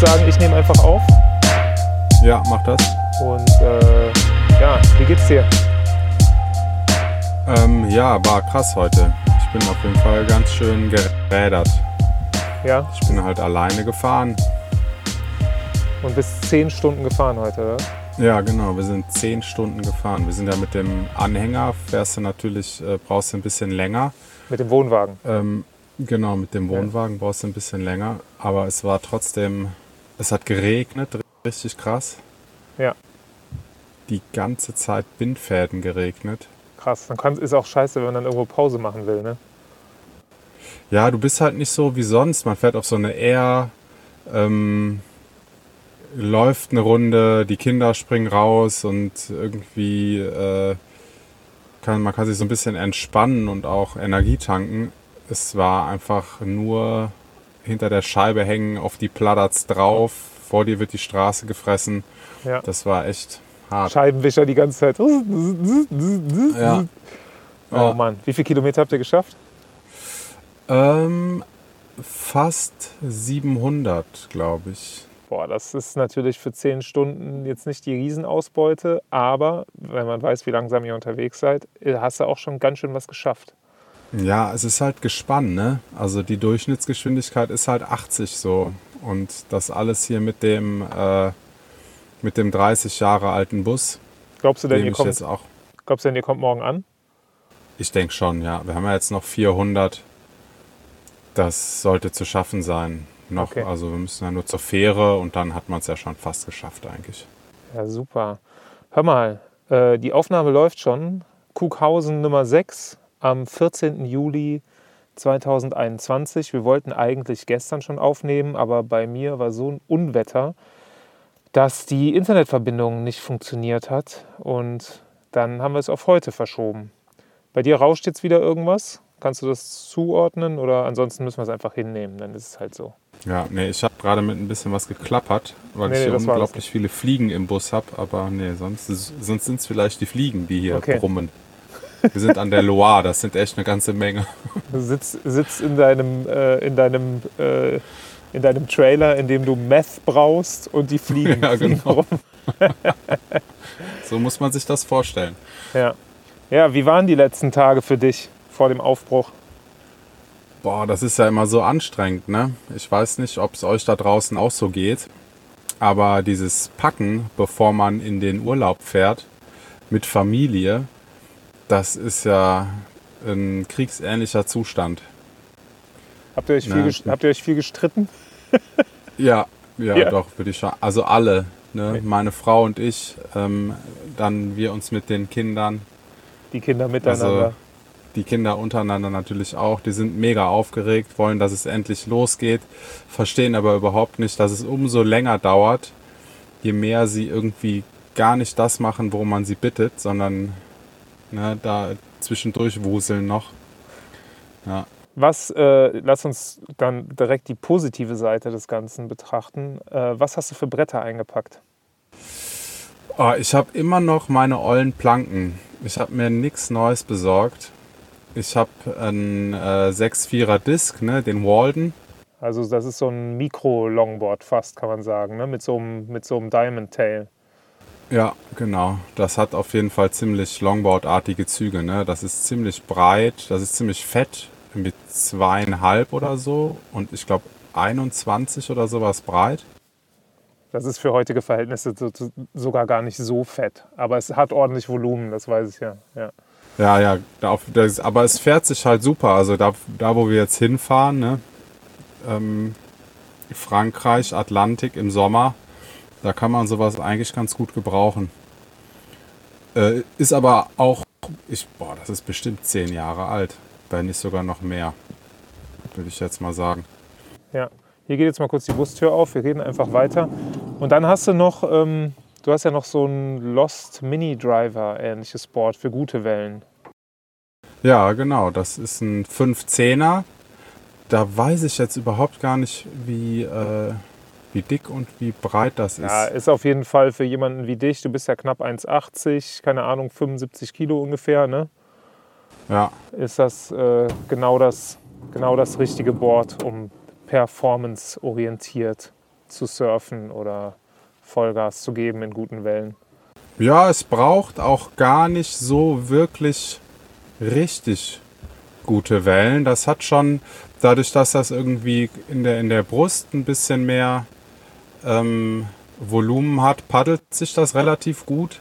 würde sagen, ich nehme einfach auf. Ja, mach das. Und ja, wie geht's dir? Ja, war krass heute. Ich bin auf jeden Fall ganz schön gerädert. Ja? Ich bin halt alleine gefahren. Und bist 10 Stunden gefahren heute, oder? Ja, genau. Wir sind 10 Stunden gefahren. Wir sind ja mit dem Anhänger, fährst du natürlich, brauchst du ein bisschen länger. Mit dem Wohnwagen? Genau, mit dem Wohnwagen brauchst du ein bisschen länger. Aber es war trotzdem, es hat geregnet, richtig krass. Ja. Die ganze Zeit Bindfäden geregnet. Krass, dann ist auch scheiße, wenn man dann irgendwo Pause machen will, ne? Ja, du bist halt nicht so wie sonst. Man fährt auf so eine R, läuft eine Runde, die Kinder springen raus und irgendwie man kann sich so ein bisschen entspannen und auch Energie tanken. Es war einfach nur hinter der Scheibe hängen, auf die plattert's drauf, vor dir wird die Straße gefressen. Ja. Das war echt hart. Scheibenwischer die ganze Zeit. Ja. Oh Mann, wie viele Kilometer habt ihr geschafft? Fast 700, glaube ich. Boah, das ist natürlich für 10 Stunden jetzt nicht die Riesenausbeute, aber wenn man weiß, wie langsam ihr unterwegs seid, hast du auch schon ganz schön was geschafft. Ja, es ist halt gespannt, ne? Also die Durchschnittsgeschwindigkeit ist halt 80 so. Und das alles hier mit dem 30 Jahre alten Bus. Glaubst du denn, ihr kommt morgen an? Ich denke schon, ja. Wir haben ja jetzt noch 400. Das sollte zu schaffen sein. Noch, okay. Also wir müssen ja nur zur Fähre und dann hat man es ja schon fast geschafft eigentlich. Ja, super. Hör mal, die Aufnahme läuft schon. Kookhausen Nummer 6 am 14. Juli 2021. Wir wollten eigentlich gestern schon aufnehmen, aber bei mir war so ein Unwetter, dass die Internetverbindung nicht funktioniert hat. Und dann haben wir es auf heute verschoben. Bei dir rauscht jetzt wieder irgendwas? Kannst du das zuordnen oder ansonsten müssen wir es einfach hinnehmen, dann ist es halt so. Ja, nee, ich habe gerade mit ein bisschen was geklappert, weil ich hier unglaublich viele Fliegen im Bus habe, aber nee, sonst sind es vielleicht die Fliegen, die hier brummen. Wir sind an der Loire, das sind echt eine ganze Menge. Du sitzt in deinem Trailer, in dem du Meth braust und die Fliegen rum. So muss man sich das vorstellen. Ja, wie waren die letzten Tage für dich? Vor dem Aufbruch? Boah, das ist ja immer so anstrengend, ne? Ich weiß nicht, ob es euch da draußen auch so geht, aber dieses Packen, bevor man in den Urlaub fährt, mit Familie, das ist ja ein kriegsähnlicher Zustand. Habt ihr euch viel gestritten? Ja, doch, würde ich sagen. Also alle, ne? Okay. Meine Frau und ich, dann wir uns mit den Kindern. Die Kinder miteinander. Also, die Kinder untereinander natürlich auch, die sind mega aufgeregt, wollen, dass es endlich losgeht, verstehen aber überhaupt nicht, dass es umso länger dauert, je mehr sie irgendwie gar nicht das machen, worum man sie bittet, sondern ne, da zwischendurch wuseln noch. Ja. Lass uns dann direkt die positive Seite des Ganzen betrachten. Was hast du für Bretter eingepackt? Oh, ich habe immer noch meine ollen Planken. Ich habe mir nichts Neues besorgt. Ich habe einen 6,4er Disc, ne, den Walden. Also das ist so ein Mikro-Longboard fast, kann man sagen, ne? Mit so einem Diamond Tail. Ja, genau. Das hat auf jeden Fall ziemlich Longboard-artige Züge, ne? Das ist ziemlich breit, das ist ziemlich fett, mit 2,5 oder so und ich glaube 21 oder sowas breit. Das ist für heutige Verhältnisse sogar gar nicht so fett, aber es hat ordentlich Volumen, das weiß ich ja. Ja, aber es fährt sich halt super. Also da wo wir jetzt hinfahren, ne? Frankreich, Atlantik im Sommer, da kann man sowas eigentlich ganz gut gebrauchen. Ist aber auch, das ist bestimmt 10 Jahre alt, wenn nicht sogar noch mehr, würde ich jetzt mal sagen. Ja, hier geht jetzt mal kurz die Bustür auf, wir reden einfach weiter. Und dann hast du noch... Du hast ja noch so einen Lost Mini Driver ähnliches Board für gute Wellen. Ja, genau. Das ist ein 510er. Da weiß ich jetzt überhaupt gar nicht, wie dick und wie breit das ist. Ja, ist auf jeden Fall für jemanden wie dich. Du bist ja knapp 1,80, keine Ahnung, 75 Kilo ungefähr, ne? Ja. Ist das genau das richtige Board, um performance-orientiert zu surfen oder Vollgas zu geben in guten Wellen. Ja, es braucht auch gar nicht so wirklich richtig gute Wellen. Das hat schon, dadurch, dass das irgendwie in der Brust ein bisschen mehr Volumen hat, paddelt sich das relativ gut.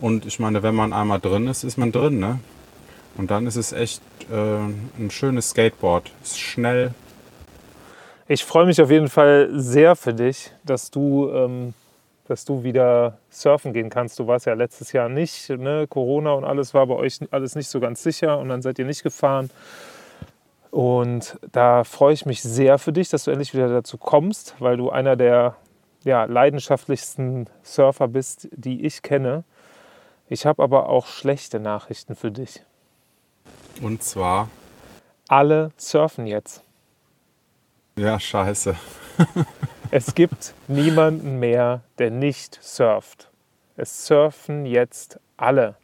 Und ich meine, wenn man einmal drin ist, ist man drin, ne? Und dann ist es echt ein schönes Skateboard. Ist schnell. Ich freue mich auf jeden Fall sehr für dich, dass du wieder surfen gehen kannst. Du warst ja letztes Jahr nicht, ne? Corona und alles war bei euch alles nicht so ganz sicher und dann seid ihr nicht gefahren. Und da freue ich mich sehr für dich, dass du endlich wieder dazu kommst, weil du einer der leidenschaftlichsten Surfer bist, die ich kenne. Ich habe aber auch schlechte Nachrichten für dich. Und zwar? Alle surfen jetzt. Ja, scheiße. Es gibt niemanden mehr, der nicht surft. Es surfen jetzt alle.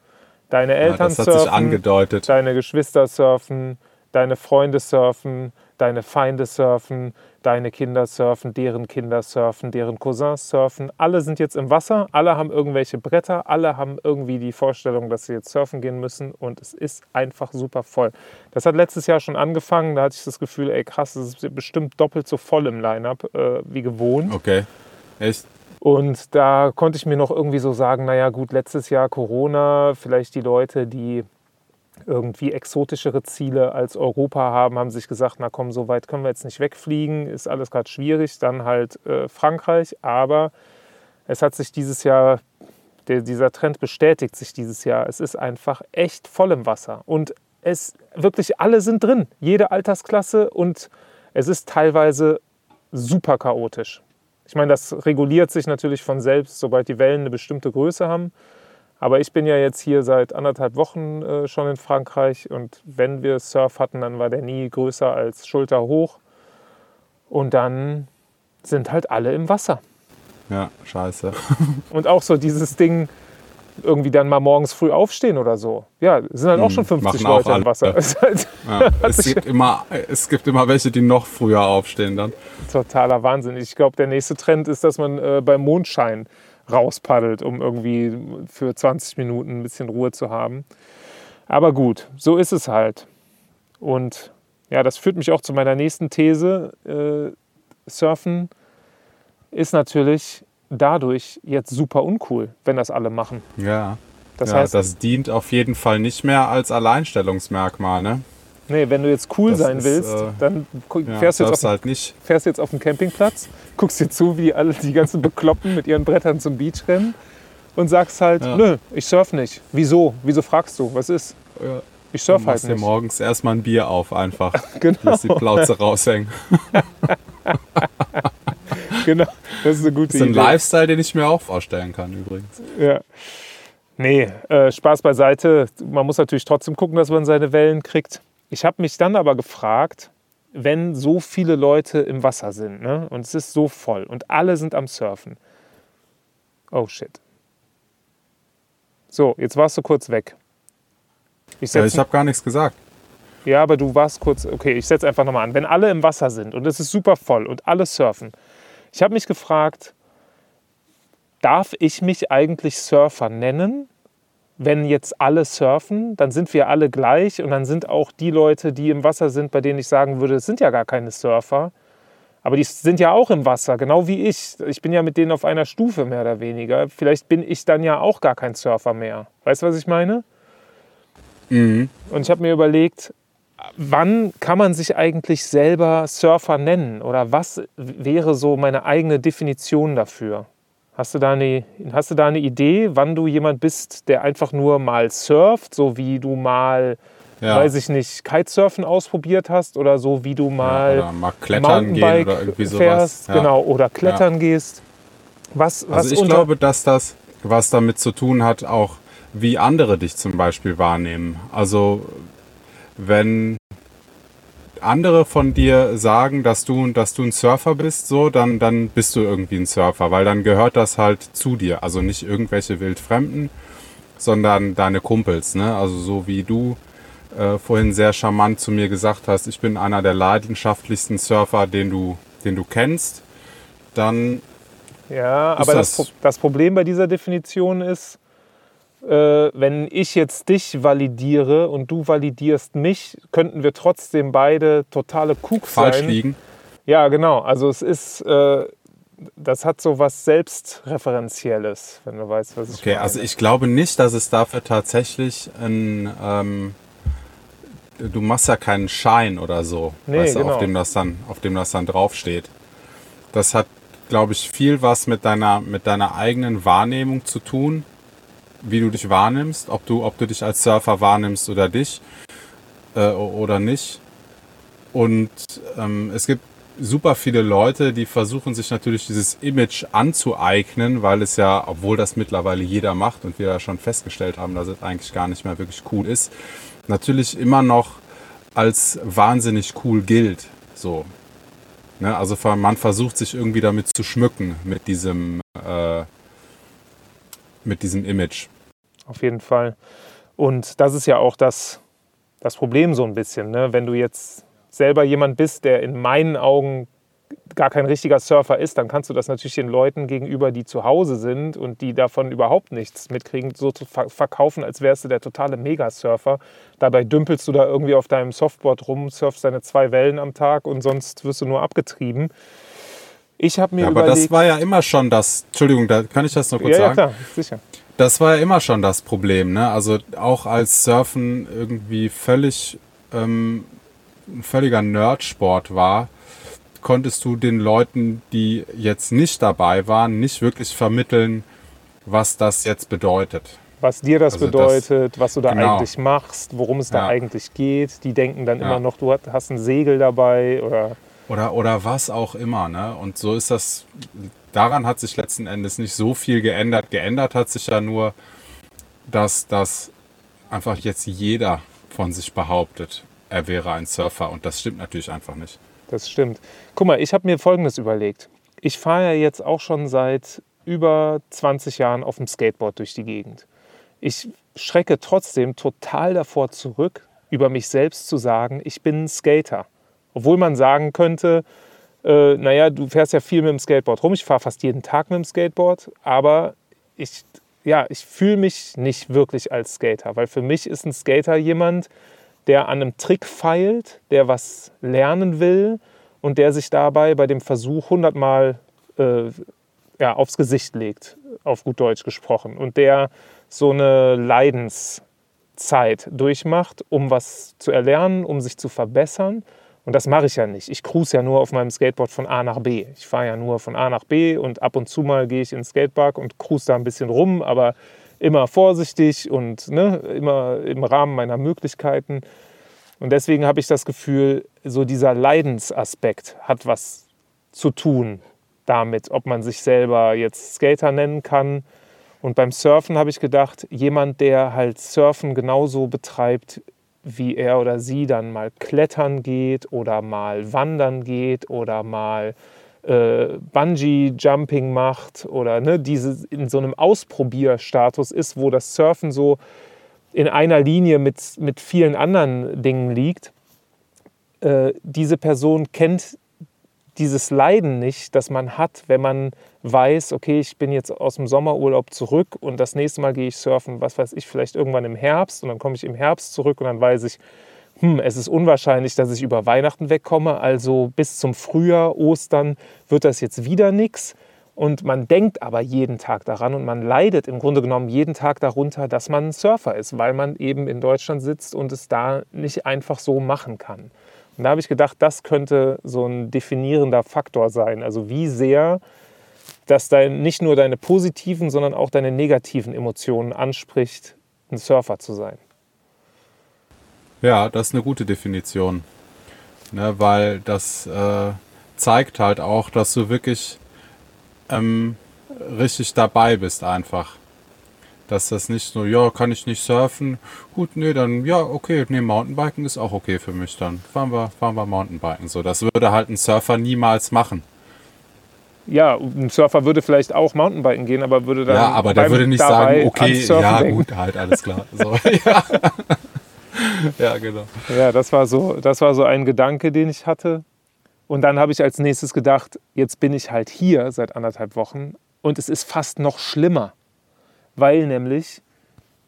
Deine Eltern surfen, das hat sich angedeutet. Deine Geschwister surfen, deine Freunde surfen, deine Feinde surfen, deine Kinder surfen, deren Cousins surfen. Alle sind jetzt im Wasser, alle haben irgendwelche Bretter, alle haben irgendwie die Vorstellung, dass sie jetzt surfen gehen müssen und es ist einfach super voll. Das hat letztes Jahr schon angefangen, da hatte ich das Gefühl, ey krass, es ist bestimmt doppelt so voll im Line-Up wie gewohnt. Okay, echt? Und da konnte ich mir noch irgendwie so sagen, naja gut, letztes Jahr Corona, vielleicht die Leute, die irgendwie exotischere Ziele als Europa haben sich gesagt, na komm, so weit können wir jetzt nicht wegfliegen, ist alles gerade schwierig, dann halt Frankreich, aber es hat sich dieses Jahr, dieser Trend bestätigt sich dieses Jahr, es ist einfach echt voll im Wasser und es wirklich alle sind drin, jede Altersklasse und es ist teilweise super chaotisch. Ich meine, das reguliert sich natürlich von selbst, sobald die Wellen eine bestimmte Größe haben. Aber ich bin ja jetzt hier seit 1,5 Wochen schon in Frankreich und wenn wir Surf hatten, dann war der nie größer als Schulter hoch und dann sind halt alle im Wasser. Ja, scheiße. Und auch so dieses Ding, irgendwie dann mal morgens früh aufstehen oder so. Ja, sind halt auch schon 50 Leute im Wasser. Es gibt immer welche, die noch früher aufstehen dann. Totaler Wahnsinn. Ich glaube, der nächste Trend ist, dass man beim Mondschein rauspaddelt, um irgendwie für 20 Minuten ein bisschen Ruhe zu haben. Aber gut, so ist es halt. Und ja, das führt mich auch zu meiner nächsten These. Surfen ist natürlich dadurch jetzt super uncool, wenn das alle machen. Ja, das heißt, das dient auf jeden Fall nicht mehr als Alleinstellungsmerkmal, ne? Nee, wenn du jetzt cool sein willst, dann fährst du jetzt auf den Campingplatz, guckst dir zu, wie alle die ganzen Bekloppen mit ihren Brettern zum Beach rennen und sagst halt, nö, ich surf nicht. Wieso? Wieso fragst du? Was ist? Ja. Ich surf halt nicht. Du machst dir morgens erstmal ein Bier auf einfach. Genau. Lass die Plauze raushängen. Genau, das ist eine gute Idee. Das ist ein Lifestyle, den ich mir auch vorstellen kann übrigens. Ja. Nee, Spaß beiseite. Man muss natürlich trotzdem gucken, dass man seine Wellen kriegt. Ich habe mich dann aber gefragt, wenn so viele Leute im Wasser sind, ne, und es ist so voll und alle sind am Surfen. Oh shit. So, jetzt warst du kurz weg. Ich habe gar nichts gesagt. Ja, aber du warst kurz. Okay, ich setze einfach nochmal an. Wenn alle im Wasser sind und es ist super voll und alle surfen. Ich habe mich gefragt, darf ich mich eigentlich Surfer nennen? Wenn jetzt alle surfen, dann sind wir alle gleich und dann sind auch die Leute, die im Wasser sind, bei denen ich sagen würde, das sind ja gar keine Surfer, aber die sind ja auch im Wasser, genau wie ich. Ich bin ja mit denen auf einer Stufe mehr oder weniger. Vielleicht bin ich dann ja auch gar kein Surfer mehr. Weißt du, was ich meine? Mhm. Und ich habe mir überlegt, wann kann man sich eigentlich selber Surfer nennen oder was wäre so meine eigene Definition dafür? Hast du da eine Idee, wann du jemand bist, der einfach nur mal surft, so wie du mal, weiß ich nicht, Kitesurfen ausprobiert hast oder so wie du mal, oder mal klettern gehen oder irgendwie sowas fährst, genau, oder klettern gehst? Ich glaube, dass das was damit zu tun hat, auch wie andere dich zum Beispiel wahrnehmen. Also wenn andere von dir sagen, dass du ein Surfer bist, so, dann bist du irgendwie ein Surfer, weil dann gehört das halt zu dir. Also nicht irgendwelche Wildfremden, sondern deine Kumpels, ne? Also so wie du vorhin sehr charmant zu mir gesagt hast, ich bin einer der leidenschaftlichsten Surfer, den du kennst. dann ja, ist aber das Problem bei dieser Definition ist, wenn ich jetzt dich validiere und du validierst mich, könnten wir trotzdem beide totale Kooks sein. Falsch liegen. Ja, genau. Also es ist, das hat so was Selbstreferenzielles, wenn du weißt, was ich meine. Okay, also ich glaube nicht, dass es dafür tatsächlich ein, du machst ja keinen Schein oder so, nee, weißt du, genau, auf dem das dann draufsteht. Das hat, glaube ich, viel was mit deiner eigenen Wahrnehmung zu tun, wie du dich wahrnimmst, ob du dich als Surfer wahrnimmst oder nicht. Und es gibt super viele Leute, die versuchen sich natürlich dieses Image anzueignen, weil es ja, obwohl das mittlerweile jeder macht und wir ja schon festgestellt haben, dass es eigentlich gar nicht mehr wirklich cool ist, natürlich immer noch als wahnsinnig cool gilt. So, ne? Also man versucht sich irgendwie damit zu schmücken, mit diesem Image. Auf jeden Fall. Und das ist ja auch das Problem so ein bisschen, ne? Wenn du jetzt selber jemand bist, der in meinen Augen gar kein richtiger Surfer ist, dann kannst du das natürlich den Leuten gegenüber, die zu Hause sind und die davon überhaupt nichts mitkriegen, so zu verkaufen, als wärst du der totale Mega-Surfer. Dabei dümpelst du da irgendwie auf deinem Softboard rum, surfst deine 2 Wellen am Tag und sonst wirst du nur abgetrieben. Ich habe mir überlegt, aber das war ja immer schon das, Entschuldigung, da kann ich das noch kurz sagen? Ja, klar, sicher. Das war ja immer schon das Problem, ne? Also auch als Surfen irgendwie völlig ein völliger Nerdsport war, konntest du den Leuten, die jetzt nicht dabei waren, nicht wirklich vermitteln, was das jetzt bedeutet. Was dir das bedeutet, was du da eigentlich machst, worum es da eigentlich geht. Die denken dann immer noch, du hast ein Segel dabei oder was auch immer, ne? Und so ist das, daran hat sich letzten Endes nicht so viel geändert. Geändert hat sich ja nur, dass das einfach jetzt jeder von sich behauptet, er wäre ein Surfer. Und das stimmt natürlich einfach nicht. Das stimmt. Guck mal, ich habe mir Folgendes überlegt. Ich fahre ja jetzt auch schon seit über 20 Jahren auf dem Skateboard durch die Gegend. Ich schrecke trotzdem total davor zurück, über mich selbst zu sagen, ich bin ein Skater. Obwohl man sagen könnte, naja, du fährst ja viel mit dem Skateboard rum. Ich fahre fast jeden Tag mit dem Skateboard, aber ich fühle mich nicht wirklich als Skater, weil für mich ist ein Skater jemand, der an einem Trick feilt, der was lernen will und der sich dabei bei dem Versuch 100-mal aufs Gesicht legt, auf gut Deutsch gesprochen, und der so eine Leidenszeit durchmacht, um was zu erlernen, um sich zu verbessern. Und das mache ich ja nicht. Ich cruise ja nur auf meinem Skateboard von A nach B. Ich fahre ja nur von A nach B und ab und zu mal gehe ich in den Skatepark und cruise da ein bisschen rum, aber immer vorsichtig und immer im Rahmen meiner Möglichkeiten. Und deswegen habe ich das Gefühl, so dieser Leidensaspekt hat was zu tun damit, ob man sich selber jetzt Skater nennen kann. Und beim Surfen habe ich gedacht, jemand, der halt Surfen genauso betreibt, wie er oder sie dann mal klettern geht oder mal wandern geht oder mal Bungee-Jumping macht oder diese in so einem Ausprobierstatus ist, wo das Surfen so in einer Linie mit vielen anderen Dingen liegt. Diese Person kennt dieses Leiden nicht, das man hat, wenn man weiß, okay, ich bin jetzt aus dem Sommerurlaub zurück und das nächste Mal gehe ich surfen, was weiß ich, vielleicht irgendwann im Herbst, und dann komme ich im Herbst zurück und dann weiß ich, es ist unwahrscheinlich, dass ich über Weihnachten wegkomme, also bis zum Frühjahr, Ostern wird das jetzt wieder nichts, und man denkt aber jeden Tag daran und man leidet im Grunde genommen jeden Tag darunter, dass man ein Surfer ist, weil man eben in Deutschland sitzt und es da nicht einfach so machen kann. Und da habe ich gedacht, das könnte so ein definierender Faktor sein. Also wie sehr das nicht nur deine positiven, sondern auch deine negativen Emotionen anspricht, ein Surfer zu sein. Ja, das ist eine gute Definition. Ne, weil das zeigt halt auch, dass du wirklich richtig dabei bist einfach. Dass das nicht so, ja, kann ich nicht surfen, gut, nee, dann, ja, okay, nee, Mountainbiken ist auch okay für mich, dann fahren wir Mountainbiken. So, das würde halt ein Surfer niemals machen. Ja, ein Surfer würde vielleicht auch Mountainbiken gehen, aber würde dann... Ja, aber der würde nicht sagen, okay, ja, gut, halt, alles klar. So, ja. Ja, genau. Ja, das war so ein Gedanke, den ich hatte. Und dann habe ich als nächstes gedacht, jetzt bin ich halt hier seit 1,5 Wochen und es ist fast noch schlimmer, weil nämlich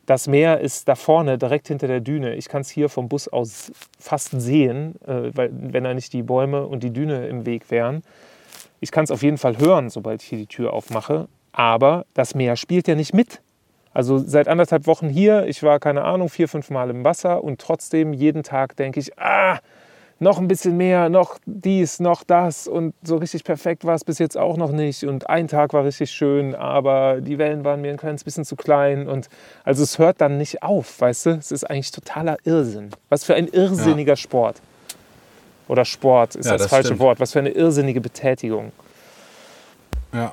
das Meer ist da vorne direkt hinter der Düne. Ich kann es hier vom Bus aus fast sehen, weil, wenn da nicht die Bäume und die Düne im Weg wären. Ich kann es auf jeden Fall hören, sobald ich hier die Tür aufmache, aber das Meer spielt ja nicht mit. Also seit 1,5 Wochen hier, ich war, keine Ahnung, 4-5 Mal im Wasser und trotzdem jeden Tag denke ich, noch ein bisschen mehr, noch dies, noch das und so richtig perfekt war es bis jetzt auch noch nicht und ein Tag war richtig schön, aber die Wellen waren mir ein kleines bisschen zu klein und also es hört dann nicht auf, weißt du, es ist eigentlich totaler Irrsinn. Was für ein irrsinniger Sport. Oder Sport ist ja, das falsche stimmt. Wort, was für eine irrsinnige Betätigung. Ja.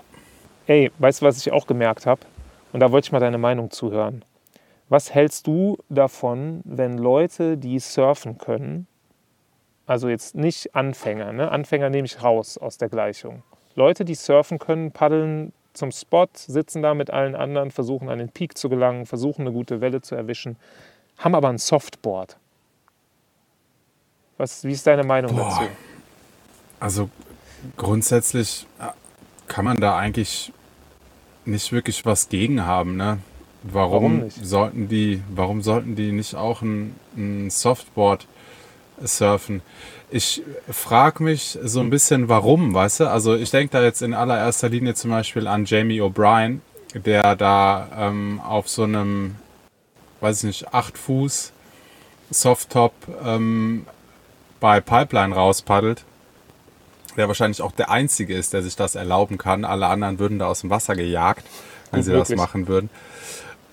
Ey, weißt du, was ich auch gemerkt habe? Und da wollte ich mal deine Meinung zuhören. Was hältst du davon, wenn Leute, die surfen können, also jetzt nicht Anfänger, ne? Anfänger nehme ich raus aus der Gleichung. Leute, die surfen können, paddeln zum Spot, sitzen da mit allen anderen, versuchen an den Peak zu gelangen, versuchen eine gute Welle zu erwischen, haben aber ein Softboard. Wie ist deine Meinung dazu? Also grundsätzlich kann man da eigentlich nicht wirklich was gegen haben, ne? Warum sollten die nicht auch ein Softboard surfen? Ich frage mich so ein bisschen, warum, weißt du? Also ich denke da jetzt in allererster Linie zum Beispiel an Jamie O'Brien, der da auf so einem, weiß ich nicht, 8 Fuß Softtop bei Pipeline rauspaddelt, der wahrscheinlich auch der Einzige ist, der sich das erlauben kann. Alle anderen würden da aus dem Wasser gejagt, wenn sie das machen würden.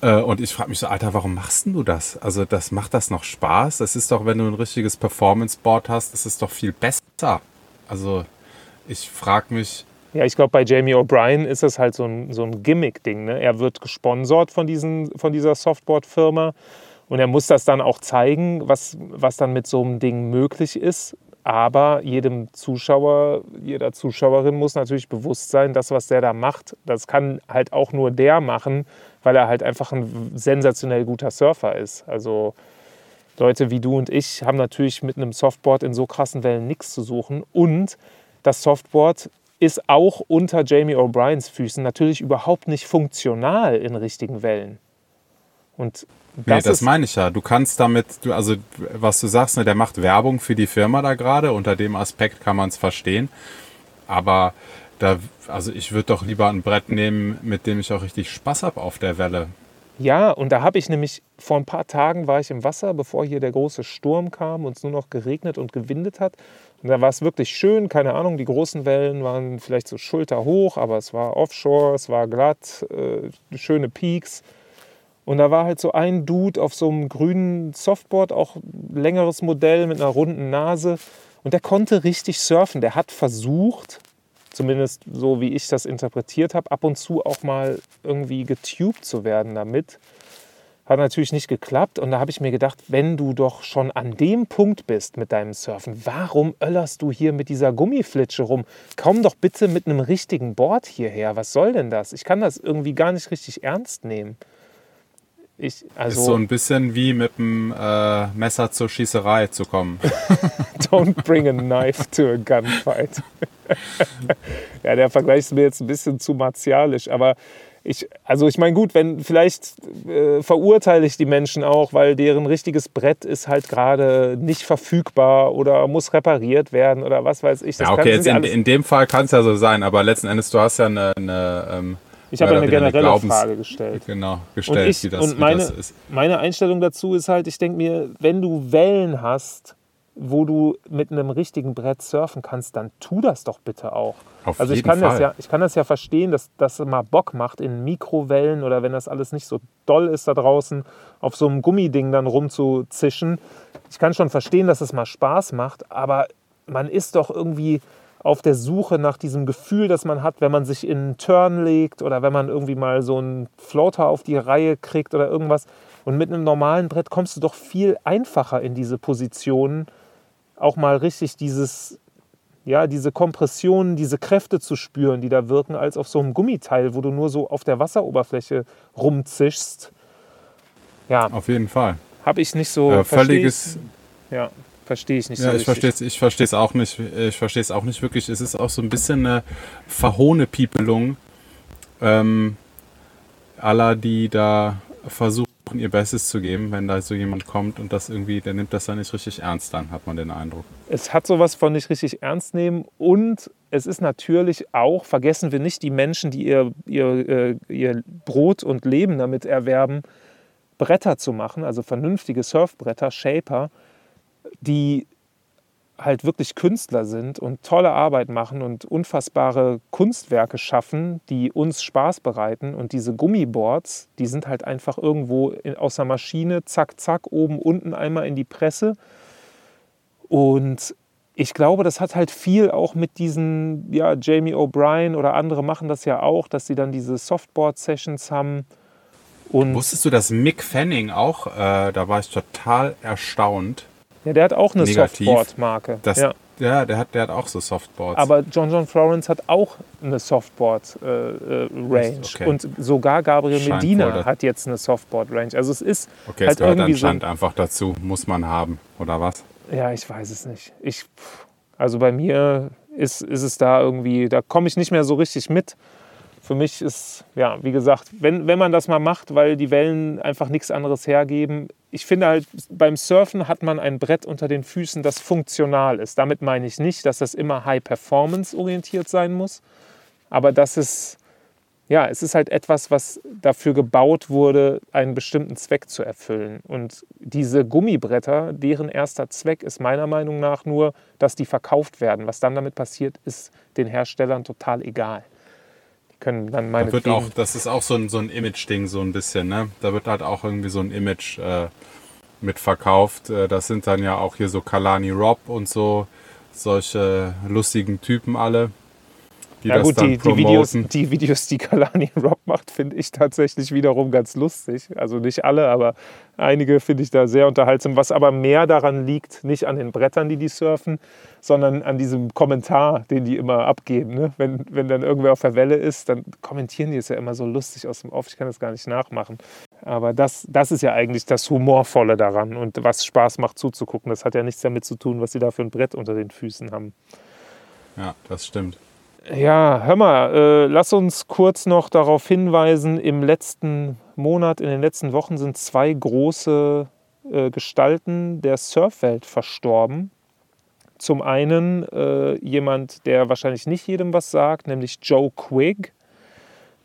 Und ich frage mich so, Alter, warum machst denn du das? Also das macht das noch Spaß? Das ist doch, wenn du ein richtiges Performance-Board hast, das ist doch viel besser. Also ich frage mich... Ja, ich glaube, bei Jamie O'Brien ist das halt so ein Gimmick-Ding. Ne? Er wird gesponsort von dieser Softboard-Firma. Und er muss das dann auch zeigen, was dann mit so einem Ding möglich ist. Aber jedem Zuschauer, jeder Zuschauerin muss natürlich bewusst sein, das, was der da macht, das kann halt auch nur der machen, weil er halt einfach ein sensationell guter Surfer ist. Also Leute wie du und ich haben natürlich mit einem Softboard in so krassen Wellen nichts zu suchen. Und das Softboard ist auch unter Jamie O'Briens Füßen natürlich überhaupt nicht funktional in richtigen Wellen. Und das meine ich ja. Du kannst damit, also was du sagst, ne, der macht Werbung für die Firma da gerade. Unter dem Aspekt kann man es verstehen. Aber ich würde doch lieber ein Brett nehmen, mit dem ich auch richtig Spaß habe auf der Welle. Ja, und da habe ich nämlich, vor ein paar Tagen war ich im Wasser, bevor hier der große Sturm kam und es nur noch geregnet und gewindet hat. Und da war es wirklich schön, keine Ahnung, die großen Wellen waren vielleicht so schulterhoch, aber es war offshore, es war glatt, schöne Peaks. Und da war halt so ein Dude auf so einem grünen Softboard, auch längeres Modell mit einer runden Nase. Und der konnte richtig surfen. Der hat versucht, zumindest so wie ich das interpretiert habe, ab und zu auch mal irgendwie getubt zu werden damit. Hat natürlich nicht geklappt. Und da habe ich mir gedacht, wenn du doch schon an dem Punkt bist mit deinem Surfen, warum öllerst du hier mit dieser Gummiflitsche rum? Komm doch bitte mit einem richtigen Board hierher. Was soll denn das? Ich kann das irgendwie gar nicht richtig ernst nehmen. Ist so ein bisschen wie mit dem Messer zur Schießerei zu kommen. Don't bring a knife to a gunfight. Ja, der Vergleich ist mir jetzt ein bisschen zu martialisch, aber ich meine gut, wenn vielleicht verurteile ich die Menschen auch, weil deren richtiges Brett ist halt gerade nicht verfügbar oder muss repariert werden oder was weiß ich. Das ja, okay, jetzt in dem Fall kann es ja so sein, aber letzten Endes, du hast ja ich habe eine generelle Frage gestellt. Genau, das ist. Meine Einstellung dazu ist halt, ich denke mir, wenn du Wellen hast, wo du mit einem richtigen Brett surfen kannst, dann tu das doch bitte auch. Ich kann das ja verstehen, dass das mal Bock macht, in Mikrowellen oder wenn das alles nicht so doll ist da draußen, auf so einem Gummiding dann rumzuzischen. Ich kann schon verstehen, dass es mal Spaß macht, aber man ist doch irgendwie auf der Suche nach diesem Gefühl, das man hat, wenn man sich in einen Turn legt oder wenn man irgendwie mal so einen Floater auf die Reihe kriegt oder irgendwas. Und mit einem normalen Brett kommst du doch viel einfacher in diese Positionen, auch mal richtig diese Kompressionen, diese Kräfte zu spüren, die da wirken, als auf so einem Gummiteil, wo du nur so auf der Wasseroberfläche rumzischst. Ja, auf jeden Fall. Habe ich nicht so verstanden. verstehe ich nicht so richtig. Ich verstehe es auch nicht wirklich. Es ist auch so ein bisschen eine verhohne Piepelung aller, die da versuchen, ihr Bestes zu geben, wenn da so jemand kommt und das irgendwie, der nimmt das dann nicht richtig ernst an, hat man den Eindruck. Es hat sowas von nicht richtig ernst nehmen und es ist natürlich auch, vergessen wir nicht, die Menschen, die ihr Brot und Leben damit erwerben, Bretter zu machen, also vernünftige Surfbretter, Shaper, die halt wirklich Künstler sind und tolle Arbeit machen und unfassbare Kunstwerke schaffen, die uns Spaß bereiten. Und diese Gummiboards, die sind halt einfach irgendwo aus der Maschine, zack, zack, oben, unten einmal in die Presse. Und ich glaube, das hat halt viel auch mit diesen, ja, Jamie O'Brien oder andere machen das ja auch, dass sie dann diese Softboard-Sessions haben. Und wusstest du, dass Mick Fanning auch, da war ich total erstaunt. Ja, der hat auch eine Softboard-Marke. Ja, der hat auch so Softboards. Aber John Florence hat auch eine Softboard-Range. Okay. Und sogar Gabriel Medina hat jetzt eine Softboard-Range. Also es ist okay, halt es gehört anscheinend so einfach dazu. Muss man haben, oder was? Ja, ich weiß es nicht. Also bei mir ist es da irgendwie, da komme ich nicht mehr so richtig mit. Für mich ist, ja, wie gesagt, wenn man das mal macht, weil die Wellen einfach nichts anderes hergeben. Ich finde halt, beim Surfen hat man ein Brett unter den Füßen, das funktional ist. Damit meine ich nicht, dass das immer High-Performance-orientiert sein muss. Aber das ist, ja, es ist halt etwas, was dafür gebaut wurde, einen bestimmten Zweck zu erfüllen. Und diese Gummibretter, deren erster Zweck ist meiner Meinung nach nur, dass die verkauft werden. Was dann damit passiert, ist den Herstellern total egal. Können dann meine da wird auch, das ist auch so ein Image-Ding so ein bisschen, ne? Da wird halt auch irgendwie so ein Image mit verkauft. Das sind dann ja auch hier so Kalani Rob und so, solche lustigen Typen alle, die ja, das gut, dann promoten. Die Videos, die Kalani Rob macht, finde ich tatsächlich wiederum ganz lustig. Also nicht alle, aber einige finde ich da sehr unterhaltsam. Was aber mehr daran liegt, nicht an den Brettern, die surfen, sondern an diesem Kommentar, den die immer abgeben. Ne? Wenn dann irgendwer auf der Welle ist, dann kommentieren die es ja immer so lustig aus dem Off. Ich kann das gar nicht nachmachen. Aber das ist ja eigentlich das Humorvolle daran und was Spaß macht zuzugucken. Das hat ja nichts damit zu tun, was sie da für ein Brett unter den Füßen haben. Ja, das stimmt. Ja, hör mal, lass uns kurz noch darauf hinweisen, im letzten Monat, in den letzten Wochen sind zwei große Gestalten der Surfwelt verstorben. Zum einen jemand, der wahrscheinlich nicht jedem was sagt, nämlich Joe Quigg,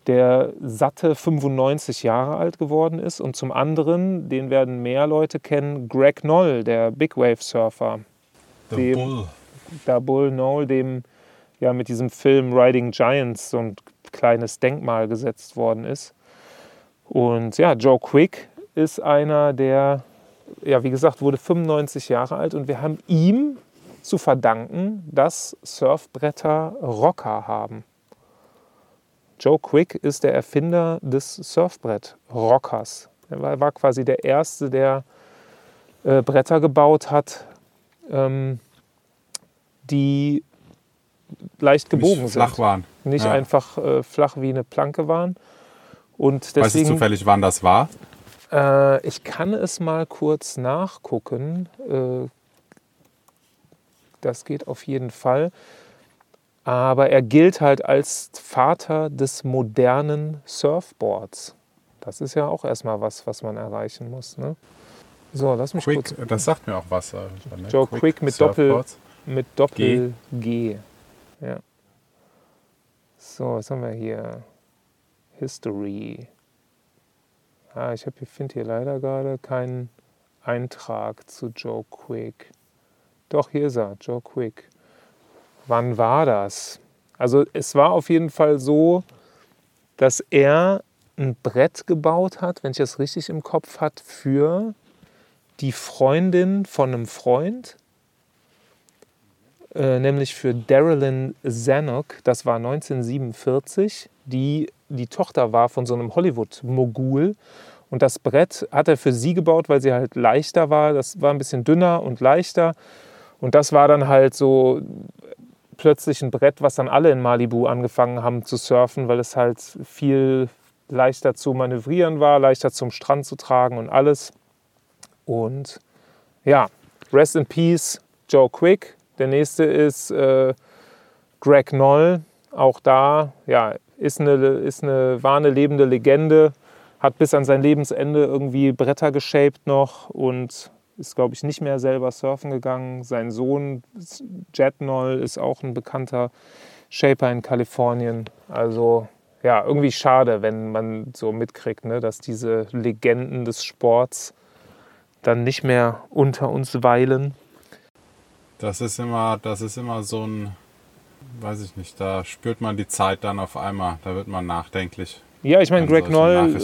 der satte 95 Jahre alt geworden ist. Und zum anderen, den werden mehr Leute kennen, Greg Knoll, der Big Wave Surfer. Der Bull Knoll, dem ja mit diesem Film Riding Giants so ein kleines Denkmal gesetzt worden ist. Und ja, Joe Quigg ist einer, der, ja wie gesagt, wurde 95 Jahre alt und wir haben ihm zu verdanken, dass Surfbretter Rocker haben. Joe Quigg ist der Erfinder des Surfbrett-Rockers. Er war quasi der Erste, der Bretter gebaut hat, die leicht gebogen sind. Flach waren. Nicht einfach flach wie eine Planke waren. Und deswegen, weißt du zufällig, wann das war? Ich kann es mal kurz nachgucken. Das geht auf jeden Fall. Aber er gilt halt als Vater des modernen Surfboards. Das ist ja auch erstmal was man erreichen muss. Ne? So, lass mich Quigg, kurz. Das sagt mir auch was. Ne? Joe Quigg mit Doppel G. Ja. So, was haben wir hier? History. Ich finde hier leider gerade keinen Eintrag zu Joe Quigg. Doch, hier ist er, Joe Quigg. Wann war das? Also es war auf jeden Fall so, dass er ein Brett gebaut hat, wenn ich das richtig im Kopf habe, für die Freundin von einem Freund. Nämlich für Darylyn Zanuck, das war 1947, die Tochter war von so einem Hollywood-Mogul. Und das Brett hat er für sie gebaut, weil sie halt leichter war. Das war ein bisschen dünner und leichter. Und das war dann halt so plötzlich ein Brett, was dann alle in Malibu angefangen haben zu surfen, weil es halt viel leichter zu manövrieren war, leichter zum Strand zu tragen und alles. Und ja, Rest in Peace, Joe Quick. Der nächste ist Greg Knoll. Auch da ja, war eine lebende Legende. Hat bis an sein Lebensende irgendwie Bretter geshaped noch und ist, glaube ich, nicht mehr selber surfen gegangen. Sein Sohn Jet Knoll ist auch ein bekannter Shaper in Kalifornien. Also ja, irgendwie schade, wenn man so mitkriegt, ne, dass diese Legenden des Sports dann nicht mehr unter uns weilen. Das ist immer so ein, weiß ich nicht, da spürt man die Zeit dann auf einmal, da wird man nachdenklich. Ja, ich meine, Greg Knoll,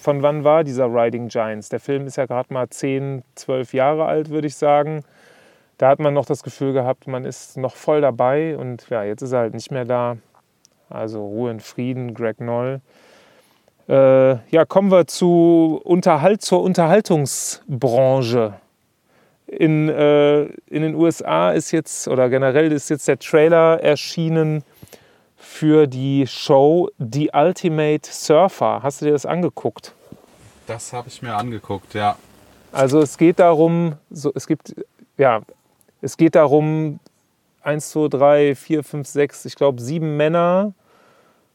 von wann war dieser Riding Giants? Der Film ist ja gerade mal 10, 12 Jahre alt, würde ich sagen. Da hat man noch das Gefühl gehabt, man ist noch voll dabei und ja, jetzt ist er halt nicht mehr da. Also Ruhe in Frieden, Greg Knoll. Ja, kommen wir zur Unterhaltungsbranche. In den USA ist jetzt, oder generell ist jetzt der Trailer erschienen für die Show The Ultimate Surfer. Hast du dir das angeguckt? Das habe ich mir angeguckt, ja. Also es geht darum, es geht darum 1, 2, 3, 4, 5, 6, ich glaube 7 Männer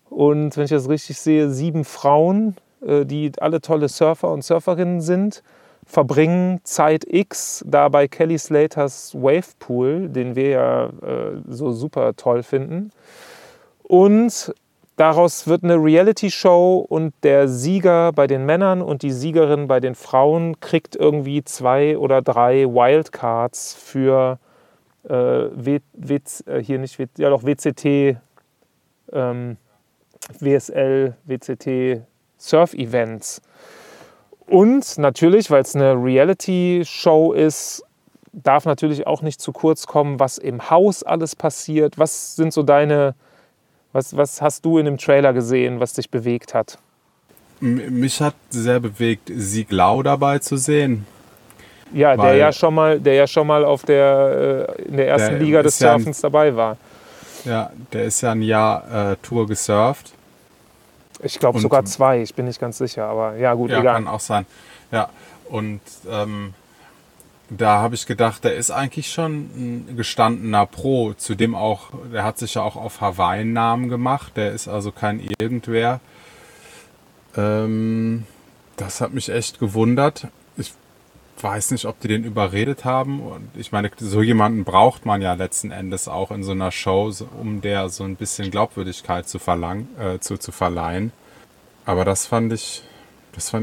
und wenn ich das richtig sehe, 7 Frauen, die alle tolle Surfer und Surferinnen sind, verbringen Zeit X da bei Kelly Slaters Wavepool, den wir ja so super toll finden. Und daraus wird eine Reality-Show und der Sieger bei den Männern und die Siegerin bei den Frauen kriegt irgendwie 2 oder 3 Wildcards für WCT, WSL, WCT Surf-Events. Und natürlich, weil es eine Reality-Show ist, darf natürlich auch nicht zu kurz kommen, was im Haus alles passiert. Was sind so deine... Was hast du in dem Trailer gesehen, was dich bewegt hat? Mich hat sehr bewegt, Sieg Lau dabei zu sehen. Ja, der ja schon mal auf in der ersten Liga des Surfens dabei war. Ja, der ist ja ein Jahr Tour gesurft. Ich glaube sogar 2, ich bin nicht ganz sicher, aber ja gut, ja, egal. Kann auch sein. Ja, und da habe ich gedacht, der ist eigentlich schon ein gestandener Pro. Zudem auch, der hat sich ja auch auf Hawaii einen Namen gemacht. Der ist also kein Irgendwer. Das hat mich echt gewundert. Ich weiß nicht, ob die den überredet haben. Und ich meine, so jemanden braucht man ja letzten Endes auch in so einer Show, um der so ein bisschen Glaubwürdigkeit zu verleihen. Aber das fand ich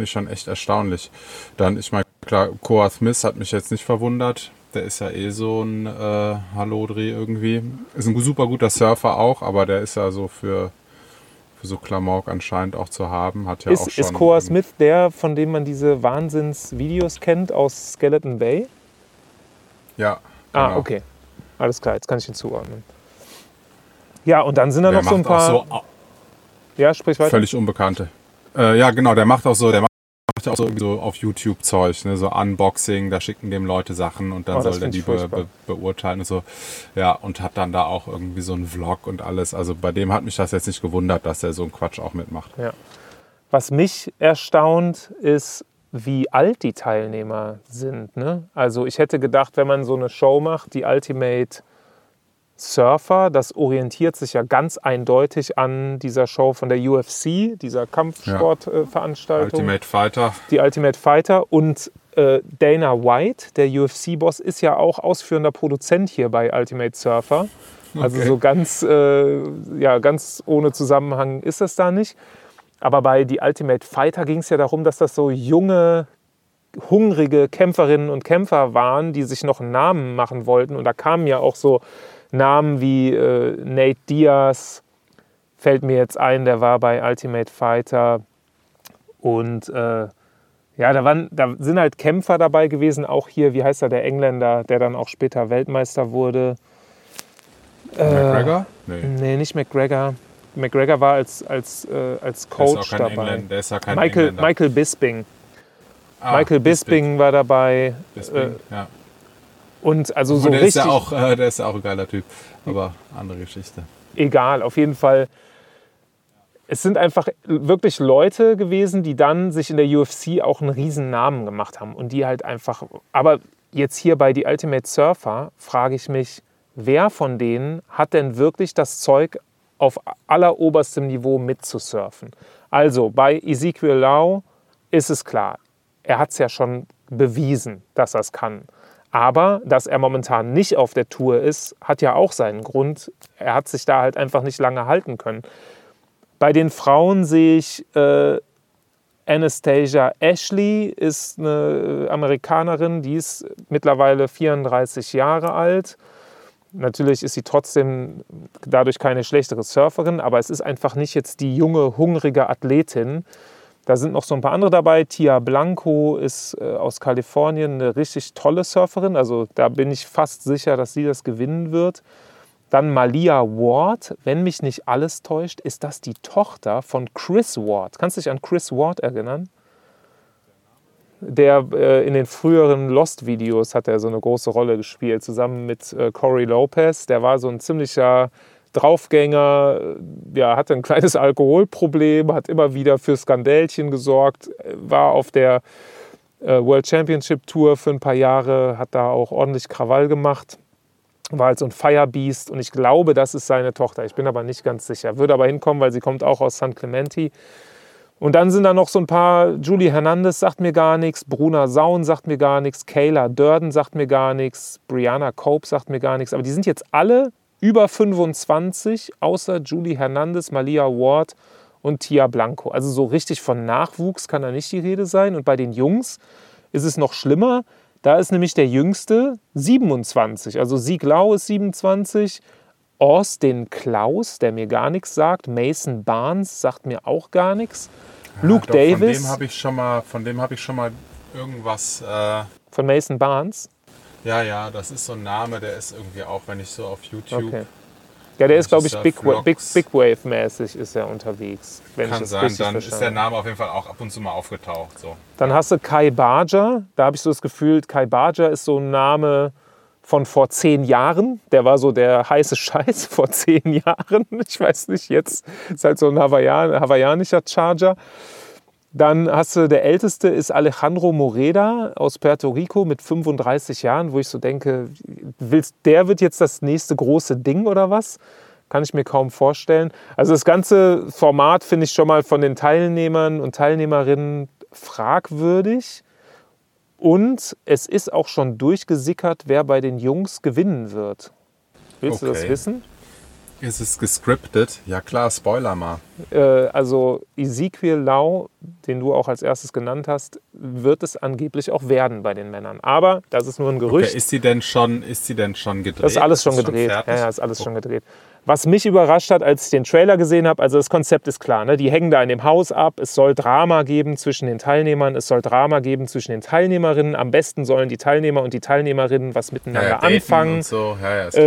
schon echt erstaunlich. Dann, ich meine, klar, Koa Smith hat mich jetzt nicht verwundert. Der ist ja eh so ein Halodri irgendwie. Ist ein super guter Surfer auch, aber der ist ja so für so Klamauk anscheinend auch zu haben. Hat ja auch schon. Ist Koa Smith der, von dem man diese Wahnsinns-Videos kennt aus Skeleton Bay? Ja. Genau. Ah, okay. Alles klar, jetzt kann ich ihn zuordnen. Ja, und dann sind da noch so ein paar... ja, sprich weiter. Völlig Unbekannte. Ja, genau, der macht ja auch so irgendwie so auf YouTube Zeug, ne, so Unboxing, da schicken dem Leute Sachen und dann soll der die beurteilen und so. Ja, und hat dann da auch irgendwie so einen Vlog und alles. Also bei dem hat mich das jetzt nicht gewundert, dass er so einen Quatsch auch mitmacht. Ja. Was mich erstaunt ist, wie alt die Teilnehmer sind, ne? Also ich hätte gedacht, wenn man so eine Show macht, die Ultimate Surfer, das orientiert sich ja ganz eindeutig an dieser Show von der UFC, dieser Kampfsportveranstaltung. Ja, Ultimate Fighter. Die Ultimate Fighter. Und Dana White, der UFC-Boss, ist ja auch ausführender Produzent hier bei Ultimate Surfer. Also okay. So ganz ohne Zusammenhang ist das da nicht. Aber bei die Ultimate Fighter ging es ja darum, dass das so junge, hungrige Kämpferinnen und Kämpfer waren, die sich noch einen Namen machen wollten. Und da kamen ja auch so Namen wie Nate Diaz, fällt mir jetzt ein, der war bei Ultimate Fighter. Und da sind halt Kämpfer dabei gewesen, auch hier, wie heißt er, der Engländer, der dann auch später Weltmeister wurde. McGregor? Nee, nicht McGregor. McGregor war als Coach der ist dabei. Der ist ja kein Engländer. Michael Bisping. Michael Bisping war dabei. Bisping, ja. Und also so richtig. Der ist ja auch ein geiler Typ, aber andere Geschichte. Egal, auf jeden Fall. Es sind einfach wirklich Leute gewesen, die dann sich in der UFC auch einen riesen Namen gemacht haben und die halt einfach, aber jetzt hier bei The Ultimate Surfer frage ich mich, wer von denen hat denn wirklich das Zeug, auf alleroberstem Niveau mitzusurfen? Also bei Ezekiel Lowe ist es klar, er hat es ja schon bewiesen, dass er es kann. Aber dass er momentan nicht auf der Tour ist, hat ja auch seinen Grund. Er hat sich da halt einfach nicht lange halten können. Bei den Frauen sehe ich Anastasia Ashley, ist eine Amerikanerin, die ist mittlerweile 34 Jahre alt. Natürlich ist sie trotzdem dadurch keine schlechtere Surferin, aber es ist einfach nicht jetzt die junge, hungrige Athletin. Da sind noch so ein paar andere dabei. Tia Blanco ist aus Kalifornien eine richtig tolle Surferin. Also da bin ich fast sicher, dass sie das gewinnen wird. Dann Malia Ward, wenn mich nicht alles täuscht, ist das die Tochter von Chris Ward. Kannst du dich an Chris Ward erinnern? Der in den früheren Lost-Videos hat er so eine große Rolle gespielt, zusammen mit Corey Lopez. Der war so ein ziemlicher Draufgänger, ja, hatte ein kleines Alkoholproblem, hat immer wieder für Skandälchen gesorgt, war auf der World Championship Tour für ein paar Jahre, hat da auch ordentlich Krawall gemacht, war halt so ein Firebeast und ich glaube, das ist seine Tochter. Ich bin aber nicht ganz sicher, würde aber hinkommen, weil sie kommt auch aus San Clemente. Und dann sind da noch so ein paar, Julie Hernandez sagt mir gar nichts, Bruna Saun sagt mir gar nichts, Kayla Durden sagt mir gar nichts, Brianna Cope sagt mir gar nichts, aber die sind jetzt alle über 25, außer Julie Hernandez, Malia Ward und Tia Blanco. Also so richtig von Nachwuchs kann da nicht die Rede sein. Und bei den Jungs ist es noch schlimmer, da ist nämlich der Jüngste 27, also Sieg Lau ist 27, Austin Klaus, der mir gar nichts sagt. Mason Barnes sagt mir auch gar nichts. Ja, Luke doch, Davis. Von dem habe ich schon mal irgendwas. Von Mason Barnes? Ja, das ist so ein Name, der ist irgendwie auch, wenn ich so auf YouTube. Okay. Ja, der ist, glaube ich, Big Wave-mäßig ist er unterwegs. Kann sein, dann ist der Name auf jeden Fall auch ab und zu mal aufgetaucht. So. Dann hast du Kai Barger, da habe ich so das Gefühl, Kai Barger ist so ein Name von vor 10 Jahren, der war so der heiße Scheiß vor 10 Jahren, ich weiß nicht, jetzt ist halt so ein hawaiianischer Charger. Dann hast du, der Älteste ist Alejandro Moreda aus Puerto Rico mit 35 Jahren, wo ich so denke, der wird jetzt das nächste große Ding oder was? Kann ich mir kaum vorstellen. Also das ganze Format finde ich schon mal von den Teilnehmern und Teilnehmerinnen fragwürdig. Und es ist auch schon durchgesickert, wer bei den Jungs gewinnen wird. Willst du das wissen? Ist es gescriptet? Ja klar, Spoiler mal. Also Ezekiel Lowe, den du auch als erstes genannt hast, wird es angeblich auch werden bei den Männern. Aber das ist nur ein Gerücht. Okay, ist sie denn schon gedreht? Das ist alles schon gedreht. Schon gedreht. Was mich überrascht hat, als ich den Trailer gesehen habe, also das Konzept ist klar, ne? Die hängen da in dem Haus ab, es soll Drama geben zwischen den Teilnehmern, es soll Drama geben zwischen den Teilnehmerinnen, am besten sollen die Teilnehmer und die Teilnehmerinnen was miteinander anfangen. So.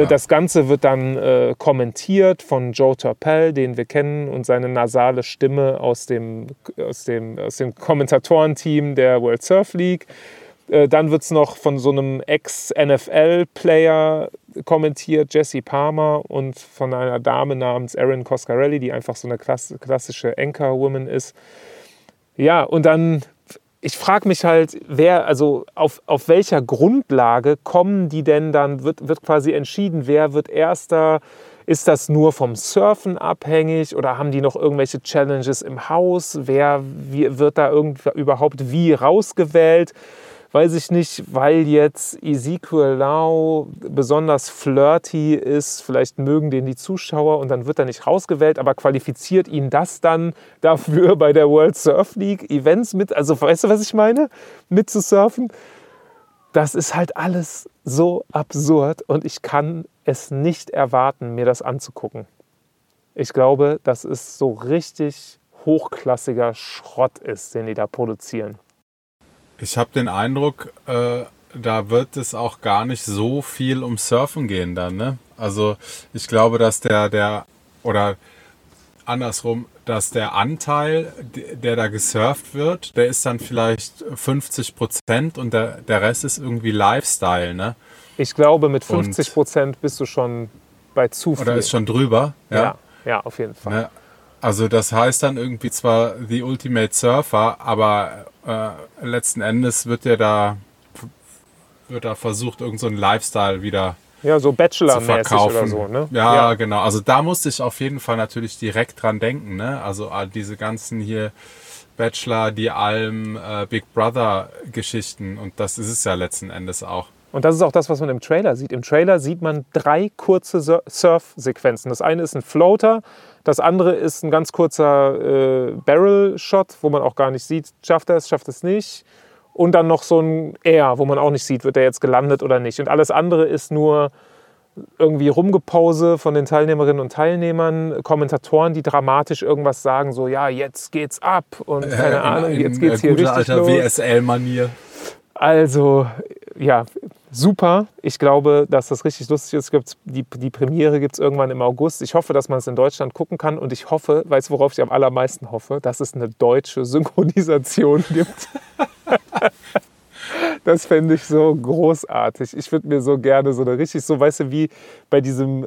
Das Ganze wird dann kommentiert von Joe Turpel, den wir kennen, und seine nasale Stimme aus dem Kommentatorenteam der World Surf League. Dann wird es noch von so einem Ex-NFL-Player kommentiert, Jesse Palmer, und von einer Dame namens Erin Coscarelli, die einfach so eine klassische Anchor-Woman ist. Ja, und dann, ich frage mich halt, auf welcher Grundlage kommen die denn dann, wird quasi entschieden, wer wird Erster? Ist das nur vom Surfen abhängig oder haben die noch irgendwelche Challenges im Haus? Wer wird da überhaupt wie rausgewählt? Weiß ich nicht, weil jetzt Ezekiel Lowe besonders flirty ist, vielleicht mögen den die Zuschauer und dann wird er nicht rausgewählt, aber qualifiziert ihn das dann dafür, bei der World Surf League Events weißt du, was ich meine, mitzusurfen? Das ist halt alles so absurd und ich kann es nicht erwarten, mir das anzugucken. Ich glaube, dass es so richtig hochklassiger Schrott ist, den die da produzieren. Ich habe den Eindruck, da wird es auch gar nicht so viel um Surfen gehen dann, ne? Also ich glaube, dass der Anteil, der da gesurft wird, der ist dann vielleicht 50% und der Rest ist irgendwie Lifestyle, ne? Ich glaube, mit 50% bist du schon bei zu viel. Oder ist schon drüber, ja? Ja, auf jeden Fall. Ne? Also das heißt dann irgendwie zwar The Ultimate Surfer, aber letzten Endes wird ja da wird da versucht, irgend so einen Lifestyle wieder so Bachelor-mäßig oder so, ne? Ja, genau. Also da musste ich auf jeden Fall natürlich direkt dran denken, ne? Also diese ganzen hier Bachelor, die Alm, Big Brother-Geschichten. Und das ist es ja letzten Endes auch. Und das ist auch das, was man im Trailer sieht. Im Trailer sieht man 3 kurze Surf-Sequenzen. Das eine ist ein Floater, das andere ist ein ganz kurzer Barrel-Shot, wo man auch gar nicht sieht, schafft er es nicht. Und dann noch so ein Air, wo man auch nicht sieht, wird der jetzt gelandet oder nicht. Und alles andere ist nur irgendwie Rumgepause von den Teilnehmerinnen und Teilnehmern, Kommentatoren, die dramatisch irgendwas sagen, so, ja, jetzt geht's ab und keine Ahnung, jetzt geht's hier richtig los. In guter alter WSL-Manier. Also, ja, super. Ich glaube, dass das richtig lustig ist. Die Premiere gibt es irgendwann im August. Ich hoffe, dass man es in Deutschland gucken kann. Und ich hoffe, weißt du, worauf ich am allermeisten hoffe? Dass es eine deutsche Synchronisation gibt. Das fände ich so großartig. Ich würde mir so gerne so eine richtig, so weißt du, wie bei diesem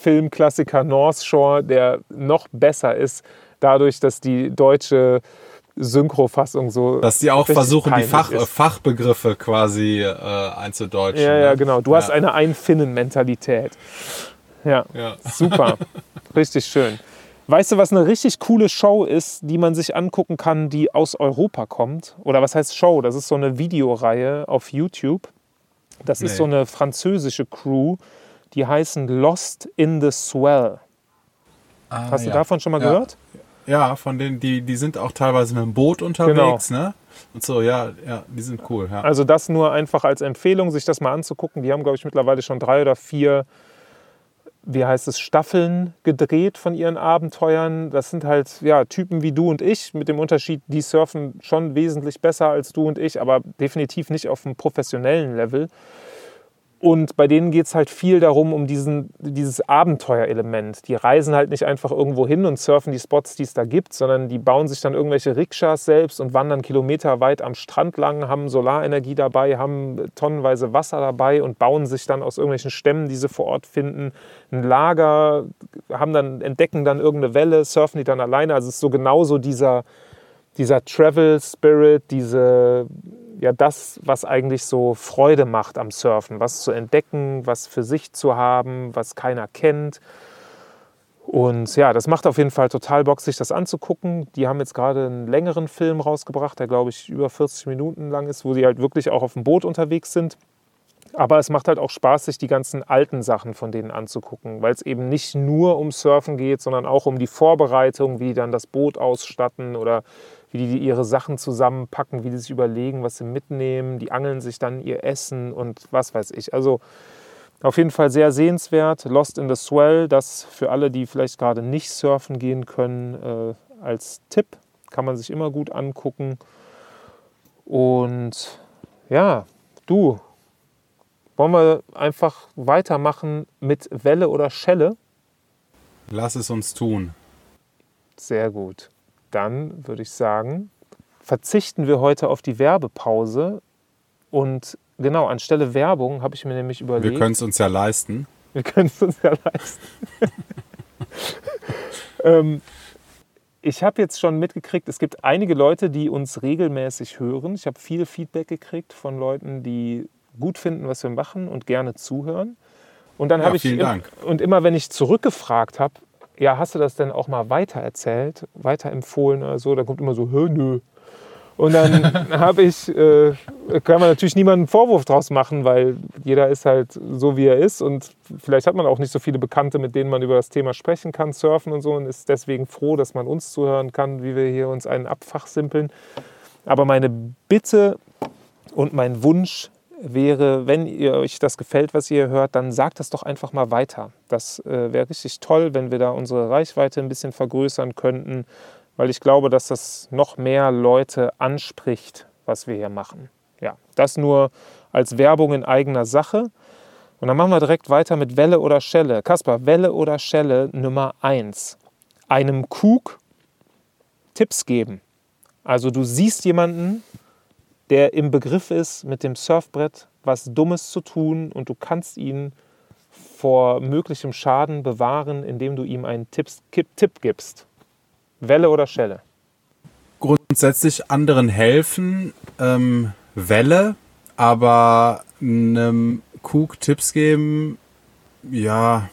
Filmklassiker North Shore, der noch besser ist, dadurch, dass die deutsche Synchrofassung so. Dass die auch versuchen, die Fachbegriffe quasi einzudeutschen. Ja, ja, genau. Du hast eine Einfinnen-Mentalität. Ja, super. Richtig schön. Weißt du, was eine richtig coole Show ist, die man sich angucken kann, die aus Europa kommt? Oder was heißt Show? Das ist so eine Videoreihe auf YouTube. Das ist so eine französische Crew, die heißen Lost in the Swell. Hast du davon schon mal gehört? Ja, von denen, die sind auch teilweise mit dem Boot unterwegs, genau. Ne? Und so, ja, die sind cool. Ja. Also das nur einfach als Empfehlung, sich das mal anzugucken. Die haben, glaube ich, mittlerweile schon 3 oder 4, Staffeln gedreht von ihren Abenteuern. Das sind halt, Typen wie du und ich, mit dem Unterschied, die surfen schon wesentlich besser als du und ich, aber definitiv nicht auf einem professionellen Level. Und bei denen geht es halt viel darum, um dieses Abenteuerelement. Die reisen halt nicht einfach irgendwo hin und surfen die Spots, die es da gibt, sondern die bauen sich dann irgendwelche Rikschas selbst und wandern kilometerweit am Strand lang, haben Solarenergie dabei, haben tonnenweise Wasser dabei und bauen sich dann aus irgendwelchen Stämmen, die sie vor Ort finden, ein Lager, entdecken dann irgendeine Welle, surfen die dann alleine. Also es ist so genauso dieser Travel-Spirit, das, was eigentlich so Freude macht am Surfen, was zu entdecken, was für sich zu haben, was keiner kennt. Und ja, das macht auf jeden Fall total Bock, sich das anzugucken. Die haben jetzt gerade einen längeren Film rausgebracht, der, glaube ich, über 40 Minuten lang ist, wo sie halt wirklich auch auf dem Boot unterwegs sind. Aber es macht halt auch Spaß, sich die ganzen alten Sachen von denen anzugucken, weil es eben nicht nur um Surfen geht, sondern auch um die Vorbereitung, wie die dann das Boot ausstatten oder wie die ihre Sachen zusammenpacken, wie die sich überlegen, was sie mitnehmen. Die angeln sich dann ihr Essen und was weiß ich. Also auf jeden Fall sehr sehenswert. Lost in the Swell, das für alle, die vielleicht gerade nicht surfen gehen können, als Tipp. Kann man sich immer gut angucken. Und ja, du, wollen wir einfach weitermachen mit Welle oder Schelle? Lass es uns tun. Sehr gut. Dann würde ich sagen, verzichten wir heute auf die Werbepause. Und genau, anstelle Werbung habe ich mir nämlich überlegt... Wir können es uns ja leisten. Ich habe jetzt schon mitgekriegt, es gibt einige Leute, die uns regelmäßig hören. Ich habe viel Feedback gekriegt von Leuten, die gut finden, was wir machen und gerne zuhören. Und dann habe ich immer, wenn ich zurückgefragt habe, ja, hast du das denn auch mal weitererzählt, weiterempfohlen oder so? Da kommt immer so, nö. Und dann kann man natürlich niemanden einen Vorwurf draus machen, weil jeder ist halt so, wie er ist. Und vielleicht hat man auch nicht so viele Bekannte, mit denen man über das Thema sprechen kann, surfen und so. Und ist deswegen froh, dass man uns zuhören kann, wie wir hier uns einen abfachsimpeln. Aber meine Bitte und mein Wunsch wäre, wenn ihr euch das gefällt, was ihr hört, dann sagt das doch einfach mal weiter. Das wäre richtig toll, wenn wir da unsere Reichweite ein bisschen vergrößern könnten, weil ich glaube, dass das noch mehr Leute anspricht, was wir hier machen. Ja, das nur als Werbung in eigener Sache. Und dann machen wir direkt weiter mit Welle oder Schelle. Kaspar, Welle oder Schelle Nummer 1. Einem Kook Tipps geben. Also du siehst jemanden, der im Begriff ist, mit dem Surfbrett was Dummes zu tun, und du kannst ihn vor möglichem Schaden bewahren, indem du ihm einen Tipp gibst. Welle oder Schelle? Grundsätzlich anderen helfen, Welle, Aber einem Kook Tipps geben, ja,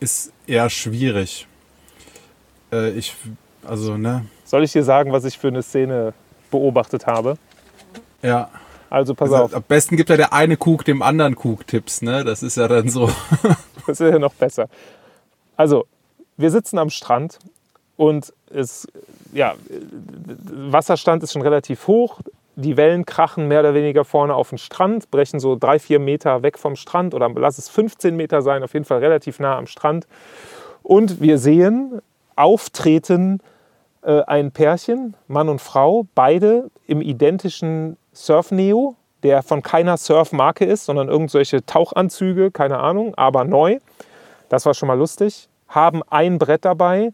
ist eher schwierig. Soll ich dir sagen, was ich für eine Szene beobachtet habe? Ja. Also pass auf. Am besten gibt ja der eine Kook dem anderen Kook Tipps, ne? Das ist ja dann so. Das ist ja noch besser. Also, wir sitzen am Strand und Wasserstand ist schon relativ hoch. Die Wellen krachen mehr oder weniger vorne auf den Strand, brechen so 3-4 Meter weg vom Strand oder lass es 15 Meter sein, auf jeden Fall relativ nah am Strand. Und wir sehen auftreten ein Pärchen, Mann und Frau, beide im identischen Surf-Neo, der von keiner Surf-Marke ist, sondern irgendwelche Tauchanzüge, keine Ahnung, aber neu. Das war schon mal lustig. Haben ein Brett dabei.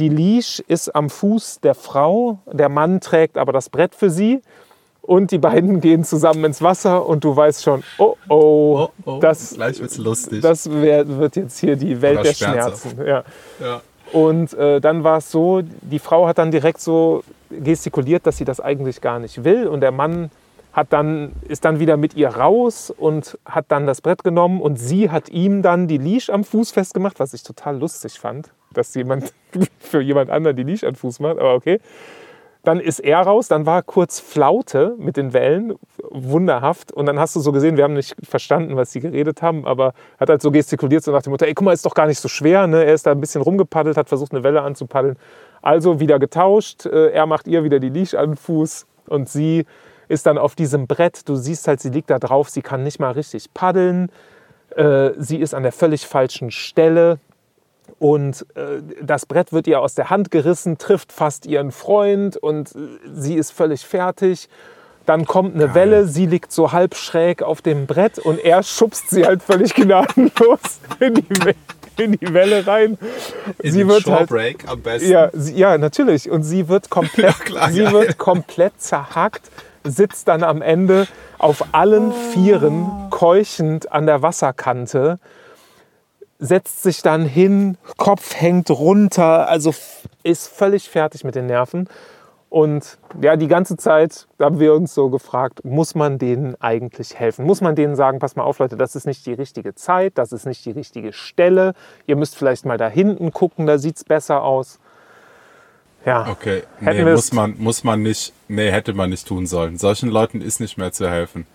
Die Leash ist am Fuß der Frau. Der Mann trägt aber das Brett für sie. Und die beiden gehen zusammen ins Wasser und du weißt schon, gleich wird's lustig. Das wird jetzt hier die Welt der Schmerzen. Ja. Ja. Und dann war es so, die Frau hat dann direkt so gestikuliert, dass sie das eigentlich gar nicht will. Und der Mann ist dann wieder mit ihr raus und hat dann das Brett genommen. Und sie hat ihm dann die Leash am Fuß festgemacht, was ich total lustig fand, dass jemand für jemand anderen die Leash am Fuß macht, aber okay. Dann ist er raus, dann war kurz Flaute mit den Wellen, wunderhaft. Und dann hast du so gesehen, wir haben nicht verstanden, was sie geredet haben, aber hat halt so gestikuliert, so nach dem Motto, ey, guck mal, ist doch gar nicht so schwer, ne? Er ist da ein bisschen rumgepaddelt, hat versucht, eine Welle anzupaddeln. Also wieder getauscht, er macht ihr wieder die Leash an den Fuß und sie ist dann auf diesem Brett. Du siehst halt, sie liegt da drauf, sie kann nicht mal richtig paddeln, sie ist an der völlig falschen Stelle. Und das Brett wird ihr aus der Hand gerissen, trifft fast ihren Freund und sie ist völlig fertig. Dann kommt eine Welle, sie liegt so halb schräg auf dem Brett und er schubst sie halt völlig gnadenlos in die Welle rein. In sie wird Shorebreak halt, am besten. Ja, natürlich. Und sie wird komplett, ja, klar, sie wird komplett zerhackt, sitzt dann am Ende auf allen Vieren keuchend an der Wasserkante. Setzt sich dann hin, Kopf hängt runter, also ist völlig fertig mit den Nerven. Und ja, die ganze Zeit haben wir uns so gefragt, muss man denen eigentlich helfen? Muss man denen sagen, pass mal auf Leute, das ist nicht die richtige Zeit, das ist nicht die richtige Stelle. Ihr müsst vielleicht mal da hinten gucken, da sieht es besser aus. Ja, okay, nee, muss man nicht, nee, hätte man nicht tun sollen. Solchen Leuten ist nicht mehr zu helfen.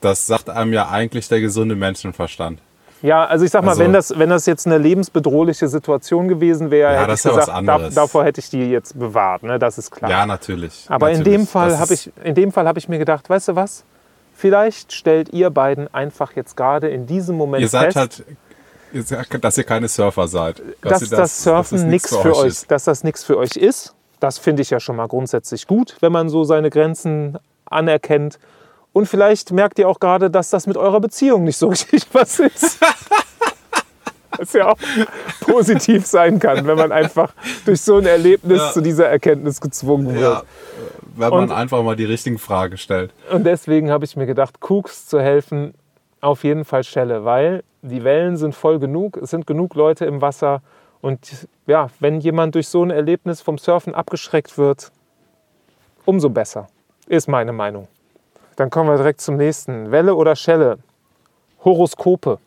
Das sagt einem ja eigentlich der gesunde Menschenverstand. Ja, also ich sag mal, also, wenn das jetzt eine lebensbedrohliche Situation gewesen wäre, ja, hätte ich gesagt, davor hätte ich die jetzt bewahrt, ne? Das ist klar. Ja, natürlich. Aber natürlich. In dem Fall habe ich mir gedacht, weißt du was, vielleicht stellt ihr beiden einfach jetzt gerade in diesem Moment fest, dass ihr keine Surfer seid. Dass das Surfen nichts für euch ist. Dass das nichts für euch ist, das finde ich ja schon mal grundsätzlich gut, wenn man so seine Grenzen anerkennt. Und vielleicht merkt ihr auch gerade, dass das mit eurer Beziehung nicht so richtig was ist. Was ja auch positiv sein kann, wenn man einfach durch so ein Erlebnis zu dieser Erkenntnis gezwungen wird. Ja, wenn man einfach mal die richtigen Fragen stellt. Und deswegen habe ich mir gedacht, Kooks zu helfen, auf jeden Fall Schelle, weil die Wellen sind voll genug, es sind genug Leute im Wasser. Und ja, wenn jemand durch so ein Erlebnis vom Surfen abgeschreckt wird, umso besser, ist meine Meinung. Dann kommen wir direkt zum nächsten. Welle oder Schelle? Horoskope.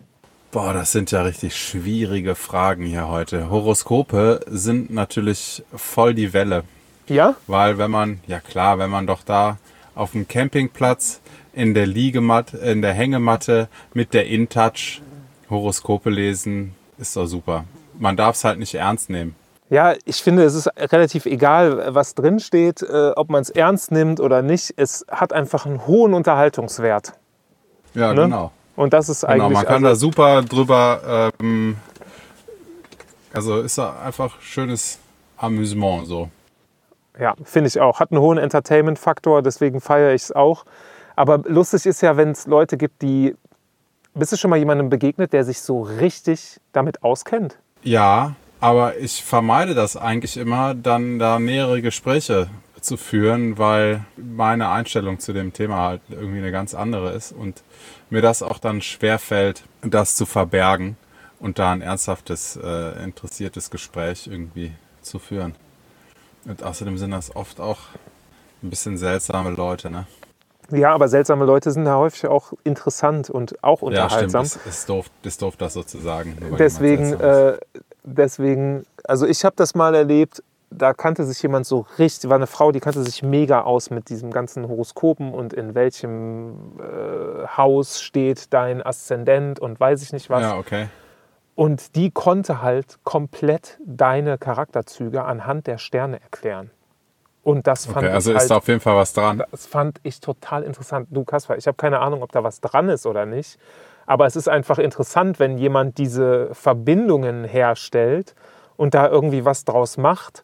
Boah, das sind ja richtig schwierige Fragen hier heute. Horoskope sind natürlich voll die Welle. Ja? Weil wenn man doch da auf dem Campingplatz in der Liegematte, in der Hängematte mit der InTouch Horoskope lesen, ist doch super. Man darf es halt nicht ernst nehmen. Ja, ich finde, es ist relativ egal, was drin steht, ob man es ernst nimmt oder nicht. Es hat einfach einen hohen Unterhaltungswert. Ja, ne? Genau. Und das ist eigentlich... Man kann da super drüber... ist da einfach schönes Amüsement so. Ja, finde ich auch. Hat einen hohen Entertainment-Faktor, deswegen feiere ich es auch. Aber lustig ist ja, wenn es Leute gibt, die... Bist du schon mal jemandem begegnet, der sich so richtig damit auskennt? Ja, aber ich vermeide das eigentlich immer, dann da nähere Gespräche zu führen, weil meine Einstellung zu dem Thema halt irgendwie eine ganz andere ist und mir das auch dann schwerfällt, das zu verbergen und da ein ernsthaftes, interessiertes Gespräch irgendwie zu führen. Und außerdem sind das oft auch ein bisschen seltsame Leute, ne? Ja, aber seltsame Leute sind da häufig auch interessant und auch unterhaltsam. Ja, stimmt. Ist doof, das sozusagen. Deswegen, also ich habe das mal erlebt, da kannte sich jemand so richtig, war eine Frau, die kannte sich mega aus mit diesem ganzen Horoskopen und in welchem Haus steht dein Aszendent und weiß ich nicht was. Ja, okay. Und die konnte halt komplett deine Charakterzüge anhand der Sterne erklären. Und das fand ich. Also ist da auf jeden Fall was dran. Das fand ich total interessant. Du, Kaspar, ich habe keine Ahnung, ob da was dran ist oder nicht. Aber es ist einfach interessant, wenn jemand diese Verbindungen herstellt und da irgendwie was draus macht.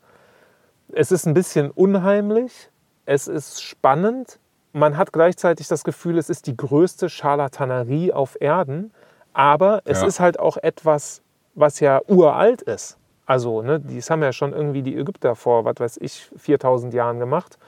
Es ist ein bisschen unheimlich, es ist spannend. Man hat gleichzeitig das Gefühl, es ist die größte Scharlatanerie auf Erden. Aber es ist halt auch etwas, was ja uralt ist. Also, ne, das haben ja schon irgendwie die Ägypter vor, was weiß ich, 4000 Jahren gemacht.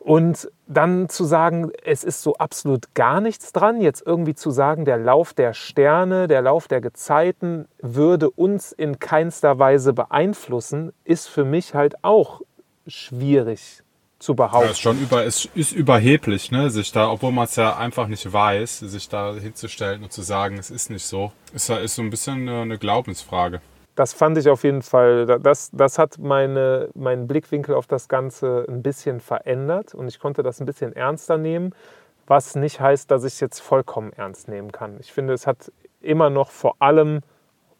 Und dann zu sagen, es ist so absolut gar nichts dran, jetzt irgendwie zu sagen, der Lauf der Sterne, der Lauf der Gezeiten würde uns in keinster Weise beeinflussen, ist für mich halt auch schwierig zu behaupten. Ja, ist überheblich, ne? Sich da, obwohl man es ja einfach nicht weiß, sich da hinzustellen und zu sagen, es ist nicht so, ist so ein bisschen eine Glaubensfrage. Das fand ich auf jeden Fall, das hat meinen Blickwinkel auf das Ganze ein bisschen verändert und ich konnte das ein bisschen ernster nehmen, was nicht heißt, dass ich es jetzt vollkommen ernst nehmen kann. Ich finde, es hat immer noch vor allem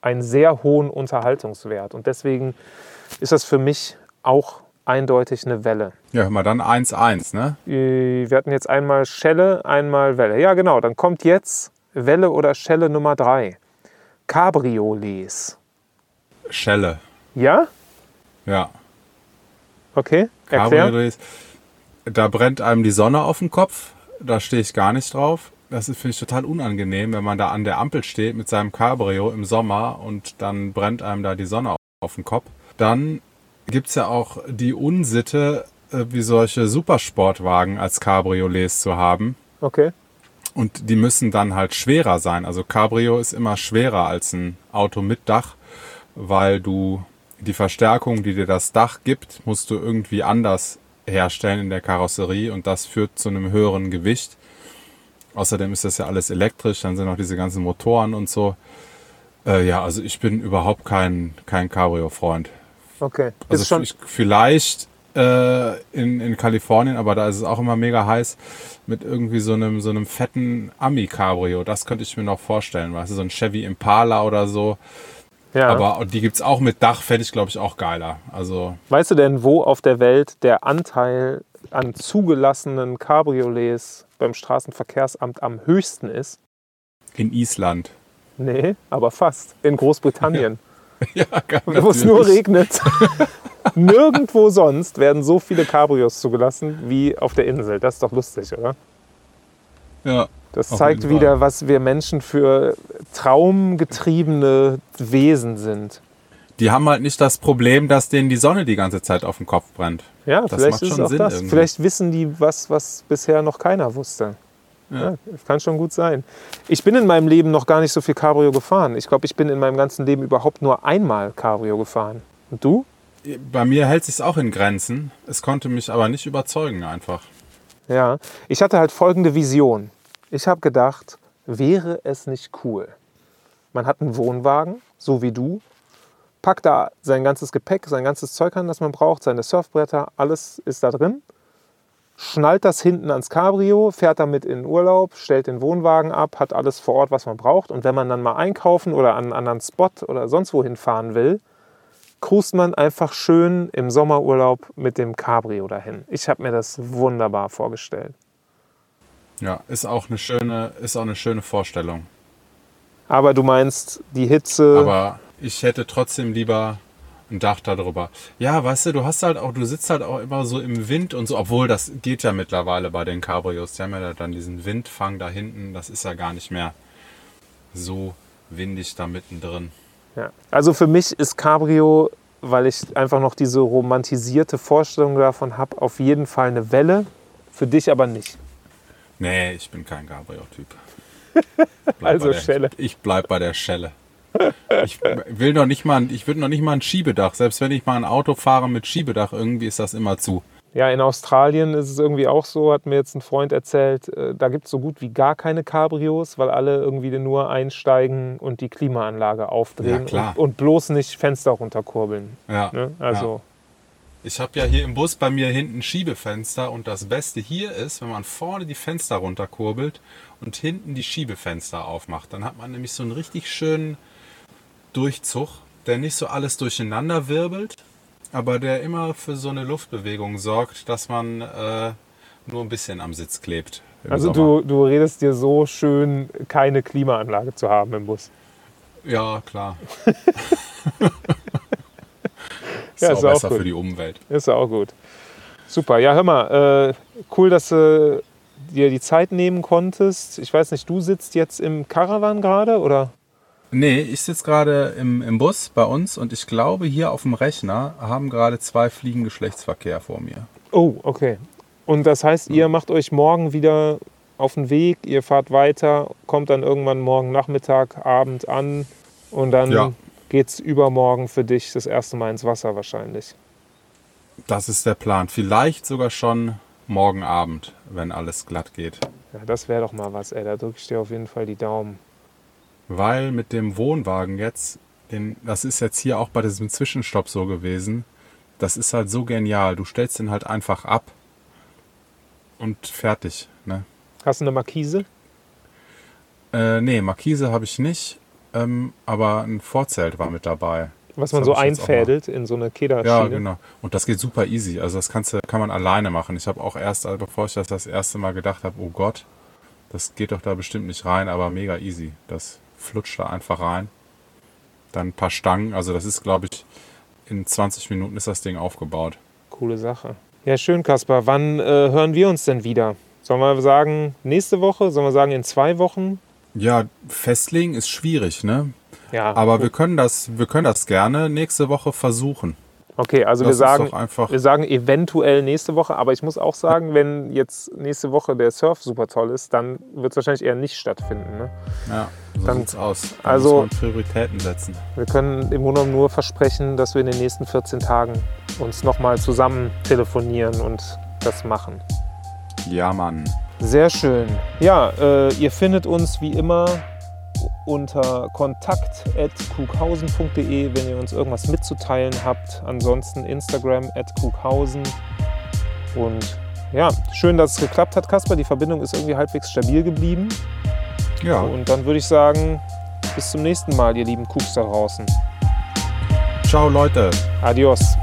einen sehr hohen Unterhaltungswert und deswegen ist das für mich auch eindeutig eine Welle. Ja, hör mal, dann 1-1, ne? Wir hatten jetzt einmal Schelle, einmal Welle. Ja, genau, dann kommt jetzt Welle oder Schelle Nummer 3. Cabriolets. Schelle. Ja? Ja. Okay, erklär. Da brennt einem die Sonne auf den Kopf, da stehe ich gar nicht drauf. Das finde ich total unangenehm, wenn man da an der Ampel steht mit seinem Cabrio im Sommer und dann brennt einem da die Sonne auf den Kopf. Dann gibt es ja auch die Unsitte, wie solche Supersportwagen als Cabriolets zu haben. Okay. Und die müssen dann halt schwerer sein. Also Cabrio ist immer schwerer als ein Auto mit Dach, weil du die Verstärkung, die dir das Dach gibt, musst du irgendwie anders herstellen in der Karosserie und das führt zu einem höheren Gewicht. Außerdem ist das ja alles elektrisch, dann sind auch diese ganzen Motoren und so. Ja, also ich bin überhaupt kein Cabrio-Freund. Okay. Also ist schon vielleicht in Kalifornien, aber da ist es auch immer mega heiß, mit irgendwie so einem fetten Ami-Cabrio. Das könnte ich mir noch vorstellen, weißt du, so ein Chevy Impala oder so. Ja. Aber die gibt es auch mit Dach, fände ich, glaube ich, auch geiler. Also weißt du denn, wo auf der Welt der Anteil an zugelassenen Cabriolets beim Straßenverkehrsamt am höchsten ist? In Island. Nee, aber fast. In Großbritannien. Ja, geil. Wo es nur regnet. Nirgendwo sonst werden so viele Cabrios zugelassen wie auf der Insel. Das ist doch lustig, oder? Ja. Das zeigt wieder, was wir Menschen für traumgetriebene Wesen sind. Die haben halt nicht das Problem, dass denen die Sonne die ganze Zeit auf den Kopf brennt. Ja, das vielleicht macht schon Sinn irgendwie. Vielleicht wissen die was bisher noch keiner wusste. Ja, das kann schon gut sein. Ich bin in meinem Leben noch gar nicht so viel Cabrio gefahren. Ich glaube, ich bin in meinem ganzen Leben überhaupt nur einmal Cabrio gefahren. Und du? Bei mir hält sich's auch in Grenzen. Es konnte mich aber nicht überzeugen einfach. Ja, ich hatte halt folgende Vision. Ich habe gedacht, wäre es nicht cool? Man hat einen Wohnwagen, so wie du, packt da sein ganzes Gepäck, sein ganzes Zeug an, das man braucht, seine Surfbretter, alles ist da drin, schnallt das hinten ans Cabrio, fährt damit in den Urlaub, stellt den Wohnwagen ab, hat alles vor Ort, was man braucht. Und wenn man dann mal einkaufen oder an einen anderen Spot oder sonst wohin fahren will, cruist man einfach schön im Sommerurlaub mit dem Cabrio dahin. Ich habe mir das wunderbar vorgestellt. Ja, ist auch eine schöne Vorstellung. Aber du meinst die Hitze. Aber ich hätte trotzdem lieber ein Dach darüber. Ja, weißt du, du sitzt halt auch immer so im Wind und so, obwohl das geht ja mittlerweile bei den Cabrios. Die haben ja dann diesen Windfang da hinten, das ist ja gar nicht mehr so windig da mittendrin. Ja, also für mich ist Cabrio, weil ich einfach noch diese romantisierte Vorstellung davon habe, auf jeden Fall eine Welle, für dich aber nicht. Nee, ich bin kein Cabrio-Typ. Also Schelle. Ich bleib bei der Schelle. Ich würde noch nicht mal ein Schiebedach. Selbst wenn ich mal ein Auto fahre mit Schiebedach, irgendwie ist das immer zu. Ja, in Australien ist es irgendwie auch so, hat mir jetzt ein Freund erzählt, da gibt es so gut wie gar keine Cabrios, weil alle irgendwie nur einsteigen und die Klimaanlage aufdrehen und bloß nicht Fenster runterkurbeln. Ja, ne? Also. Ja. Ich habe ja hier im Bus bei mir hinten Schiebefenster und das Beste hier ist, wenn man vorne die Fenster runterkurbelt und hinten die Schiebefenster aufmacht, dann hat man nämlich so einen richtig schönen Durchzug, der nicht so alles durcheinander wirbelt, aber der immer für so eine Luftbewegung sorgt, dass man nur ein bisschen am Sitz klebt. Also du redest dir so schön, keine Klimaanlage zu haben im Bus. Ja, klar. Ist ja auch besser für die Umwelt. Ist ja auch gut. Super. Ja, hör mal, cool, dass du dir die Zeit nehmen konntest. Ich weiß nicht, du sitzt jetzt im Caravan gerade, oder? Nee, ich sitze gerade im Bus bei uns und ich glaube, hier auf dem Rechner haben gerade 2 Fliegen Geschlechtsverkehr vor mir. Oh, okay. Und das heißt, ihr macht euch morgen wieder auf den Weg, ihr fahrt weiter, kommt dann irgendwann morgen Nachmittag, Abend an und dann... Ja. Geht's übermorgen für dich das erste Mal ins Wasser wahrscheinlich? Das ist der Plan. Vielleicht sogar schon morgen Abend, wenn alles glatt geht. Ja, das wäre doch mal was, ey. Da drücke ich dir auf jeden Fall die Daumen. Weil mit dem Wohnwagen jetzt, das ist jetzt hier auch bei diesem Zwischenstopp so gewesen, das ist halt so genial. Du stellst den halt einfach ab und fertig. Ne? Hast du eine Markise? Nee, Markise habe ich nicht. Aber ein Vorzelt war mit dabei. Was man so einfädelt in so eine Kederschiene. Ja, genau. Und das geht super easy. Also das kann man alleine machen. Ich habe auch erst, bevor ich das erste Mal gedacht habe, oh Gott, das geht doch da bestimmt nicht rein, aber mega easy. Das flutscht da einfach rein. Dann ein paar Stangen. Also das ist, glaube ich, in 20 Minuten ist das Ding aufgebaut. Coole Sache. Ja, schön, Kaspar. Wann hören wir uns denn wieder? Sollen wir sagen nächste Woche? Sollen wir sagen in 2 Wochen? Ja, festlegen ist schwierig, ne? Ja, aber wir können das gerne nächste Woche versuchen. Okay, also wir sagen eventuell nächste Woche, aber ich muss auch sagen, wenn jetzt nächste Woche der Surf super toll ist, dann wird es wahrscheinlich eher nicht stattfinden, ne? Ja, so sieht's aus. Dann also muss man Prioritäten setzen. Wir können im Grunde nur versprechen, dass wir in den nächsten 14 Tagen uns nochmal zusammen telefonieren und das machen. Ja, Mann. Sehr schön. Ja, ihr findet uns wie immer unter kontakt@kookhausen.de, wenn ihr uns irgendwas mitzuteilen habt. Ansonsten Instagram @kookhausen. Und ja, schön, dass es geklappt hat, Kaspar. Die Verbindung ist irgendwie halbwegs stabil geblieben. Ja. Und dann würde ich sagen, bis zum nächsten Mal, ihr lieben Kooks da draußen. Ciao, Leute. Adios.